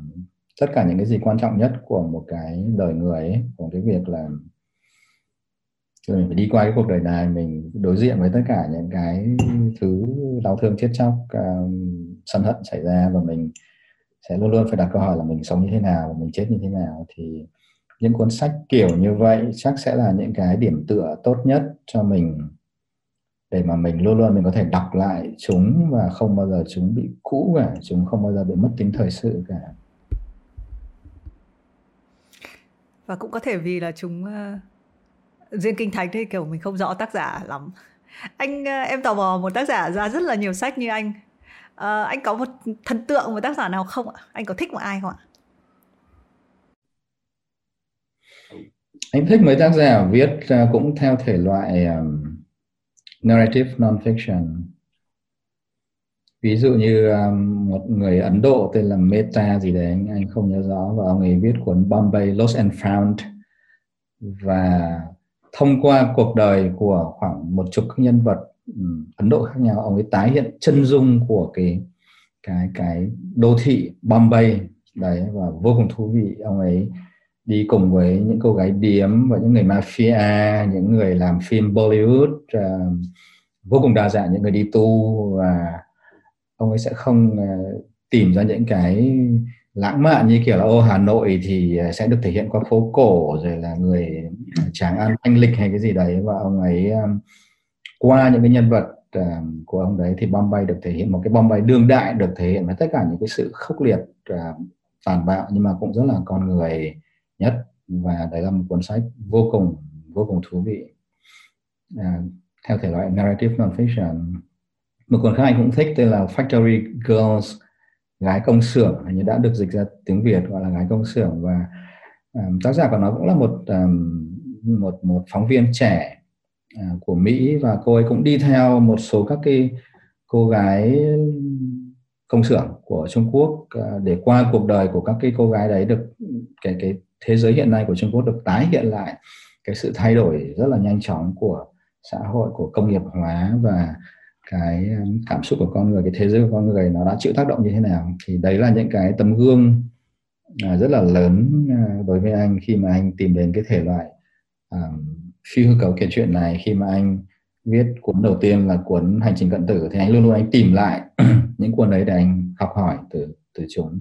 tất cả những cái gì quan trọng nhất của một cái đời người ấy, của cái việc là mình phải đi qua cái cuộc đời này, mình đối diện với tất cả những cái thứ đau thương, chết chóc, uh, sân hận xảy ra, và mình sẽ luôn luôn phải đặt câu hỏi là mình sống như thế nào và mình chết như thế nào. Thì những cuốn sách kiểu như vậy chắc sẽ là những cái điểm tựa tốt nhất cho mình, để mà mình luôn luôn mình có thể đọc lại chúng và không bao giờ chúng bị cũ cả, chúng không bao giờ bị mất tính thời sự cả. Và cũng có thể vì là chúng uh, riêng kinh thánh thì kiểu mình không rõ tác giả lắm. Anh uh, em tò mò một tác giả ra rất là nhiều sách như anh. Uh, anh có một thần tượng một tác giả nào không ạ? Anh có thích một ai không ạ? Anh thích mấy tác giả viết uh, cũng theo thể loại uh, narrative non-fiction. Ví dụ như um, một người Ấn Độ tên là Mehta gì đấy, anh, anh không nhớ rõ, và ông ấy viết cuốn Bombay Lost and Found. Và thông qua cuộc đời của khoảng một chục các nhân vật um, Ấn Độ khác nhau, ông ấy tái hiện chân dung của cái cái cái đô thị Bombay đấy, và vô cùng thú vị. Ông ấy đi cùng với những cô gái điếm và những người mafia, những người làm phim Bollywood, uh, vô cùng đa dạng, những người đi tu, và ông ấy sẽ không uh, tìm ra những cái lãng mạn như kiểu là ô Hà Nội thì sẽ được thể hiện qua phố cổ rồi là người Tràng An Thanh Lịch hay cái gì đấy, và ông ấy um, qua những cái nhân vật uh, của ông đấy, thì Bombay được thể hiện một cái Bombay đương đại, được thể hiện với tất cả những cái sự khốc liệt, uh, tàn bạo, nhưng mà cũng rất là con người nhất. Và đấy là một cuốn sách vô cùng vô cùng thú vị, uh, theo thể loại narrative non-fiction. Một cuốn khác anh cũng thích tên là Factory Girls, Gái Công Xưởng, hình như đã được dịch ra tiếng Việt gọi là Gái Công Xưởng. Và um, tác giả của nó cũng là một um, một một phóng viên trẻ uh, của Mỹ, và cô ấy cũng đi theo một số các cái cô gái công xưởng của Trung Quốc, uh, để qua cuộc đời của các cái cô gái đấy được cái cái thế giới hiện nay của Trung Quốc được tái hiện lại cái sự thay đổi rất là nhanh chóng của xã hội, của công nghiệp hóa, và cái cảm xúc của con người, cái thế giới của con người nó đã chịu tác động như thế nào. Thì đấy là những cái tấm gương rất là lớn đối với anh khi mà anh tìm đến cái thể loại um, phi hư cấu kể chuyện này. Khi mà anh viết cuốn đầu tiên là cuốn Hành Trình Cận Tử, thì anh luôn luôn anh tìm lại những cuốn đấy để anh học hỏi từ từ chúng.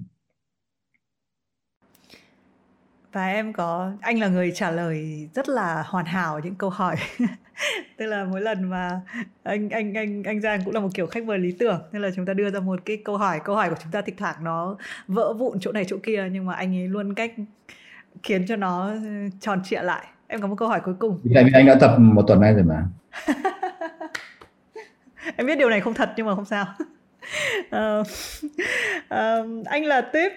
Và em có, anh là người trả lời rất là hoàn hảo những câu hỏi. Tức là mỗi lần mà anh anh anh anh Giang cũng là một kiểu khách mời lý tưởng, nên là chúng ta đưa ra một cái câu hỏi, câu hỏi của chúng ta thỉnh thoảng nó vỡ vụn chỗ này chỗ kia, nhưng mà anh ấy luôn cách khiến cho nó tròn trịa lại. Em có một câu hỏi cuối cùng. Tại vì anh đã tập một tuần nay rồi mà. Em biết điều này không thật nhưng mà không sao. uh, uh, anh là Tiếp.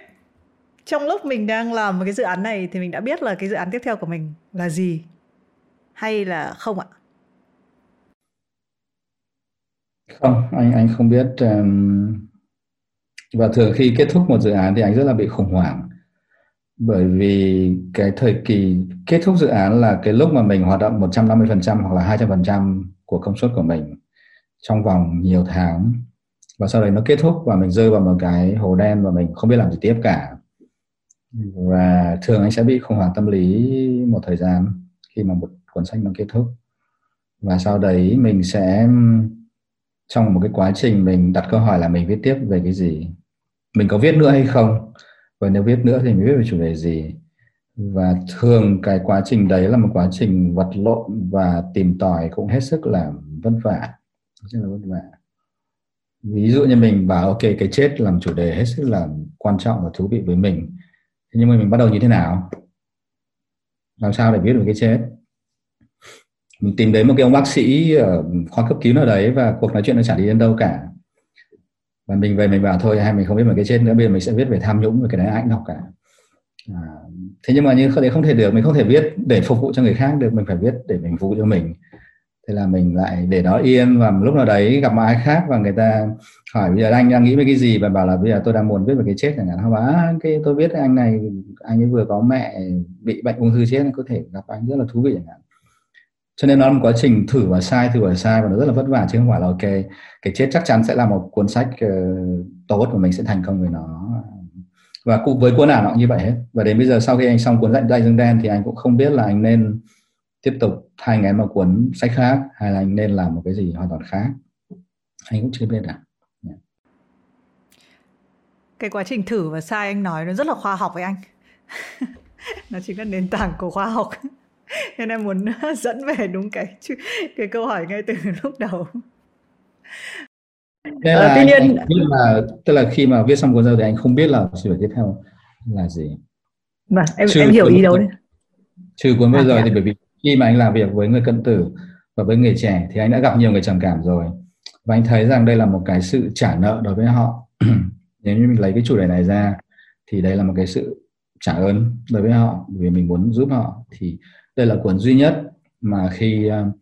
Trong lúc mình đang làm một cái dự án này thì mình đã biết là cái dự án tiếp theo của mình là gì hay là không ạ? Không, anh anh không biết. Và thường khi kết thúc một dự án thì anh rất là bị khủng hoảng, bởi vì cái thời kỳ kết thúc dự án là cái lúc mà mình hoạt động một trăm năm mươi phần trăm hoặc là hai trăm phần trăm của công suất của mình trong vòng nhiều tháng, và sau đấy nó kết thúc và mình rơi vào một cái hố đen và mình không biết làm gì tiếp cả. Và thường anh sẽ bị khủng hoảng tâm lý một thời gian khi mà một cuốn sách nó kết thúc. Và sau đấy mình sẽ, trong một cái quá trình mình đặt câu hỏi là mình viết tiếp về cái gì, mình có viết nữa hay không, và nếu viết nữa thì mình viết về chủ đề gì. Và thường cái quá trình đấy là một quá trình vật lộn và tìm tòi cũng hết sức là vất vả, rất là vất vả. Ví dụ như mình bảo ok, cái chết làm chủ đề hết sức là quan trọng và thú vị với mình, nhưng mà mình bắt đầu như thế nào, làm sao để biết được cái chết. Mình tìm đến một cái ông bác sĩ ở khoa cấp cứu nào đấy và cuộc nói chuyện nó chả đi đến đâu cả, và mình về mình bảo thôi hay mình không biết về cái chết nữa, bây giờ mình sẽ viết về tham nhũng, về cái đấy ai cũng học cả. À, thế nhưng mà như thế không thể được, mình không thể viết để phục vụ cho người khác được, mình phải viết để mình phục vụ cho mình. Thế là mình lại để đó yên, và lúc nào đấy gặp một ai khác và người ta hỏi bây giờ anh đang nghĩ về cái gì, và bảo là bây giờ tôi đang muốn viết về cái chết chẳng hạn. Không á, cái tôi biết anh này, anh ấy vừa có mẹ bị bệnh ung thư chết, có thể gặp anh rất là thú vị chẳng hạn. Cho nên nó là một quá trình thử và sai, thử và sai, và nó rất là vất vả, chứ không phải là ok, cái chết chắc chắn sẽ là một cuốn sách uh, tốt và mình sẽ thành công với nó. Và cũng với cuốn nào nó cũng như vậy hết. Và đến bây giờ sau khi anh xong cuốn Đại Dương Đen thì anh cũng không biết là anh nên tiếp tục thay ngén vào cuốn sách khác hay là anh nên làm một cái gì hoàn toàn khác. Anh cũng chưa biết à. Yeah. Cái quá trình thử và sai anh nói nó rất là khoa học với anh. Nó chính là nền tảng của khoa học. Nên em muốn dẫn về đúng cái cái câu hỏi ngay từ lúc đầu. Thế là à, tuy nhiên là, tức là khi mà viết xong cuốn ra thì anh không biết là sửa tiếp theo là gì. Mà em trừ em hiểu ý đâu đấy. Trừ cuốn bây à, giờ dạ. Thì bởi vì khi mà anh làm việc với người cận tử và với người trẻ thì anh đã gặp nhiều người trầm cảm rồi, và anh thấy rằng đây là một cái sự trả nợ đối với họ. Nếu như mình lấy cái chủ đề này ra thì đây là một cái sự trả ơn đối với họ, vì mình muốn giúp họ. Thì đây là cuốn duy nhất mà khi uh,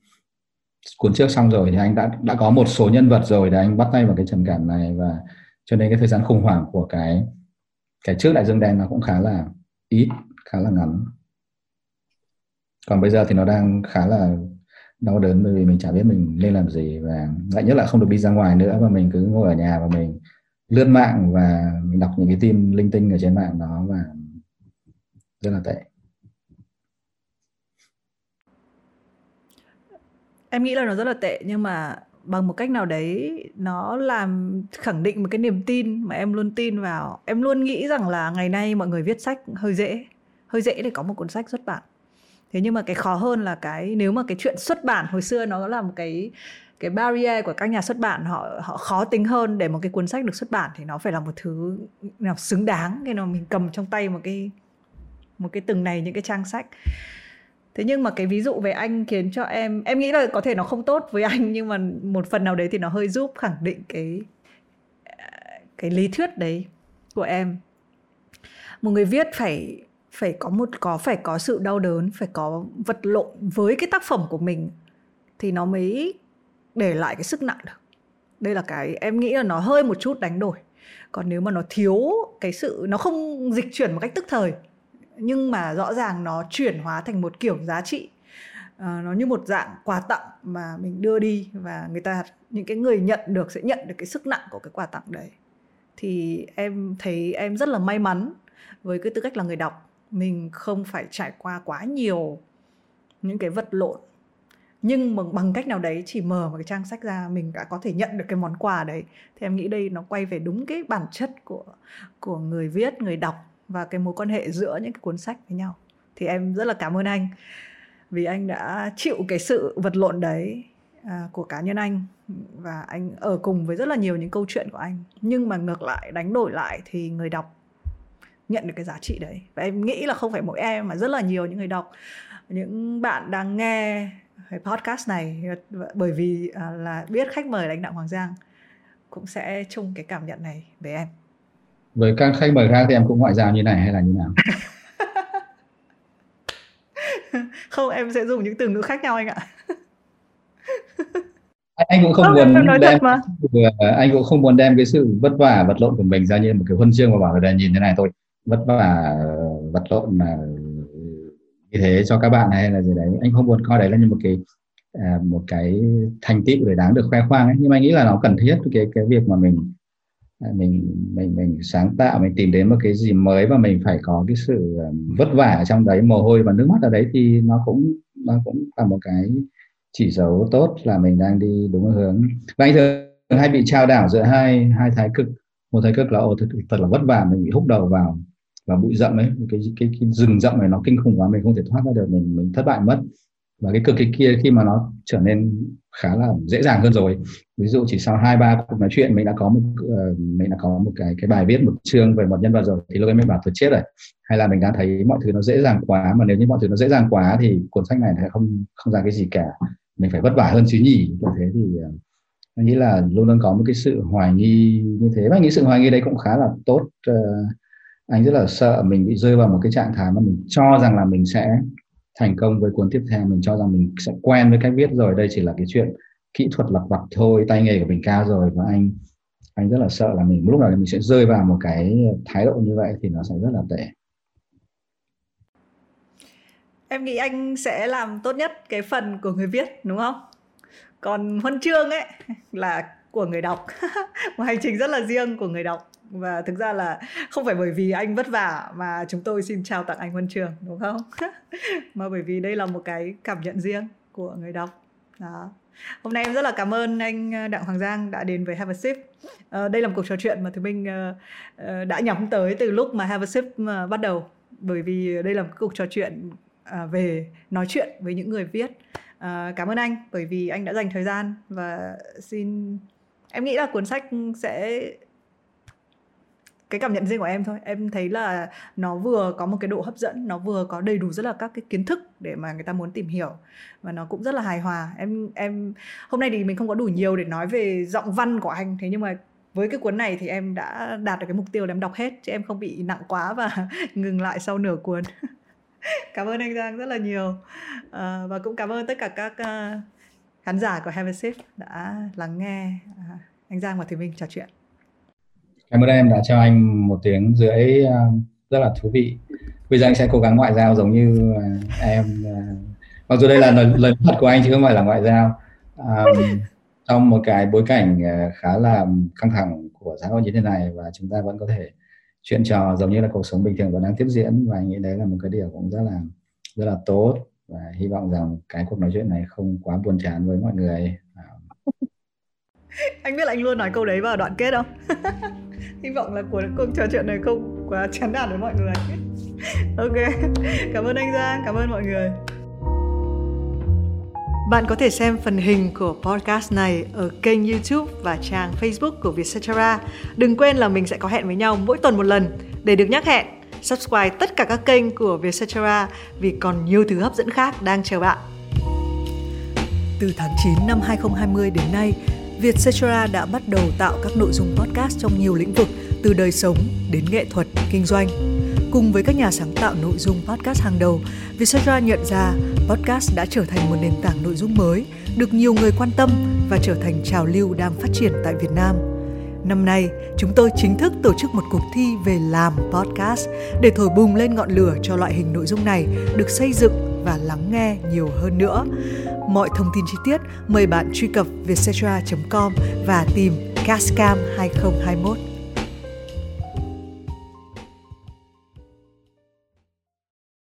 cuốn trước xong rồi thì anh đã đã có một số nhân vật rồi để anh bắt tay vào cái trầm cảm này, và cho nên cái thời gian khủng hoảng của cái cái trước Đại Dương Đen nó cũng khá là ít, khá là ngắn. Còn bây giờ thì nó đang khá là đau đớn, bởi vì mình chả biết mình nên làm gì, và lại nhất là không được đi ra ngoài nữa, và mình cứ ngồi ở nhà và mình lướt mạng và mình đọc những cái tin linh tinh ở trên mạng đó, và rất là tệ. Em nghĩ là nó rất là tệ, nhưng mà bằng một cách nào đấy nó làm khẳng định một cái niềm tin mà em luôn tin vào. Em luôn nghĩ rằng là ngày nay mọi người viết sách hơi dễ, hơi dễ để có một cuốn sách xuất bản. Thế nhưng mà cái khó hơn là cái, nếu mà cái chuyện xuất bản hồi xưa nó là một cái cái barrier của các nhà xuất bản, họ họ khó tính hơn. Để một cái cuốn sách được xuất bản thì nó phải là một thứ nào xứng đáng, cái nào mình cầm trong tay một cái một cái từng này những cái trang sách. Thế nhưng mà cái ví dụ về anh khiến cho em em nghĩ là có thể nó không tốt với anh, nhưng mà một phần nào đấy thì nó hơi giúp khẳng định cái cái lý thuyết đấy của em. Một người viết phải phải có một có phải có sự đau đớn, phải có vật lộn với cái tác phẩm của mình thì nó mới để lại cái sức nặng được. Đây là cái em nghĩ là nó hơi một chút đánh đổi. Còn nếu mà nó thiếu cái sự, nó không dịch chuyển một cách tức thời, nhưng mà rõ ràng nó chuyển hóa thành một kiểu giá trị, à, nó như một dạng quà tặng mà mình đưa đi, và người ta, những cái người nhận được sẽ nhận được cái sức nặng của cái quà tặng đấy. Thì em thấy em rất là may mắn với cái tư cách là người đọc. Mình không phải trải qua quá nhiều những cái vật lộn, nhưng mà bằng cách nào đấy chỉ mở một cái trang sách ra mình đã có thể nhận được cái món quà đấy. Thì em nghĩ đây nó quay về đúng cái bản chất của, của người viết, người đọc, và cái mối quan hệ giữa những cái cuốn sách với nhau. Thì em rất là cảm ơn anh vì anh đã chịu cái sự vật lộn đấy à, của cá nhân anh, và anh ở cùng với rất là nhiều những câu chuyện của anh. Nhưng mà ngược lại, đánh đổi lại thì người đọc nhận được cái giá trị đấy. Và em nghĩ là không phải mỗi em mà rất là nhiều những người đọc, những bạn đang nghe cái podcast này, bởi vì à, là biết khách mời là anh Đặng Hoàng Giang cũng sẽ chung cái cảm nhận này với em. Với các khách mời khác thì em cũng ngoại giao như này hay là như nào? Không, em sẽ dùng những từ ngữ khác nhau anh ạ. Anh cũng không, không muốn nói đem, thật mà. Anh cũng không muốn đem cái sự vất vả vật lộn của mình ra như một cái huân chương mà bảo là nhìn thế này thôi, vất vả vật lộn mà như thế cho các bạn hay là gì đấy. Anh không muốn coi đấy là như một cái à, một cái thành tựu để đáng được khoe khoang ấy. Nhưng mà anh nghĩ là nó cần thiết cái cái việc mà mình mình mình mình sáng tạo, mình tìm đến một cái gì mới và mình phải có cái sự vất vả ở trong đấy, mồ hôi và nước mắt ở đấy, thì nó cũng nó cũng là một cái chỉ dấu tốt là mình đang đi đúng hướng. Và anh thường hay bị trao đảo giữa hai hai thái cực. Một thái cực là ồ, thật, thật là vất vả, mình bị húc đầu vào và bụi rậm ấy, cái, cái cái rừng rậm này nó kinh khủng quá, mình không thể thoát ra được, mình mình thất bại mất. Và cái cực cái kia khi mà nó trở nên khá là dễ dàng hơn rồi, ví dụ chỉ sau hai ba cuộc nói chuyện mình đã có một uh, mình đã có một cái cái bài viết một chương về một nhân vật rồi, thì lúc ấy mình bảo thật chết rồi, hay là mình đã thấy mọi thứ nó dễ dàng quá. Mà nếu như mọi thứ nó dễ dàng quá thì cuốn sách này sẽ không không ra cái gì cả, mình phải vất vả hơn chứ nhỉ. Như thế thì uh, anh nghĩ là luôn luôn có một cái sự hoài nghi như thế, và anh nghĩ sự hoài nghi đấy cũng khá là tốt. Uh, anh rất là sợ mình bị rơi vào một cái trạng thái mà mình cho rằng là mình sẽ thành công với cuốn tiếp theo, mình cho rằng mình sẽ quen với cách viết rồi, đây chỉ là cái chuyện kỹ thuật lặt vặt thôi, tay nghề của mình cao rồi. Và anh anh rất là sợ là mình lúc nào mình sẽ rơi vào một cái thái độ như vậy thì nó sẽ rất là tệ. Em nghĩ anh sẽ làm tốt nhất cái phần của người viết đúng không? Còn huân chương ấy là của người đọc. Một hành trình rất là riêng của người đọc. Và thực ra là không phải bởi vì anh vất vả mà chúng tôi xin trao tặng anh huân chương đúng không? Mà bởi vì đây là một cái cảm nhận riêng của người đọc. Đó. Hôm nay em rất là cảm ơn anh Đặng Hoàng Giang đã đến với Have a Sip. À, đây là một cuộc trò chuyện mà Thủy Minh uh, đã nhắm tới từ lúc mà Have a Sip uh, bắt đầu. Bởi vì đây là một cuộc trò chuyện uh, về nói chuyện với những người viết. Uh, cảm ơn anh bởi vì anh đã dành thời gian, và xin em nghĩ là cuốn sách sẽ... Cái cảm nhận riêng của em thôi, em thấy là nó vừa có một cái độ hấp dẫn, nó vừa có đầy đủ rất là các cái kiến thức để mà người ta muốn tìm hiểu, và nó cũng rất là hài hòa. Em em hôm nay thì mình không có đủ nhiều để nói về giọng văn của anh, thế nhưng mà với cái cuốn này thì em đã đạt được cái mục tiêu là em đọc hết, chứ em không bị nặng quá và ngừng lại sau nửa cuốn. Cảm ơn anh Giang rất là nhiều, à, và cũng cảm ơn tất cả các uh, khán giả của Have a Sip đã lắng nghe uh, anh Giang và Thủy Minh trò chuyện. Cảm ơn em đã cho anh một tiếng rưỡi rất là thú vị. Bây giờ anh sẽ cố gắng ngoại giao giống như em. Mặc dù đây là lời, lời thật của anh chứ không phải là ngoại giao. Um, trong một cái bối cảnh khá là căng thẳng của xã hội như thế này, và chúng ta vẫn có thể chuyện trò giống như là cuộc sống bình thường vẫn đang tiếp diễn, và anh nghĩ đấy là một cái điều cũng rất là rất là tốt, và hy vọng rằng cái cuộc nói chuyện này không quá buồn chán với mọi người. Anh biết là anh luôn nói câu đấy vào đoạn kết không? Hy vọng là cuộc trò chuyện này không quá chán nản với mọi người. Ok, cảm ơn anh Giang, cảm ơn mọi người. Bạn có thể xem phần hình của podcast này ở kênh YouTube và trang Facebook của Vietcetera. Đừng quên là mình sẽ có hẹn với nhau mỗi tuần một lần. Để được nhắc hẹn, subscribe tất cả các kênh của Vietcetera vì còn nhiều thứ hấp dẫn khác đang chờ bạn. Từ tháng chín năm hai không hai không đến nay, Vietcetera đã bắt đầu tạo các nội dung podcast trong nhiều lĩnh vực, từ đời sống đến nghệ thuật, kinh doanh. Cùng với các nhà sáng tạo nội dung podcast hàng đầu, Vietcetera nhận ra podcast đã trở thành một nền tảng nội dung mới, được nhiều người quan tâm và trở thành trào lưu đang phát triển tại Việt Nam. Năm nay, chúng tôi chính thức tổ chức một cuộc thi về làm podcast để thổi bùng lên ngọn lửa cho loại hình nội dung này được xây dựng và lắng nghe nhiều hơn nữa. Mọi thông tin chi tiết mời bạn truy cập vietcetera chấm com và tìm Cascam hai không hai mốt.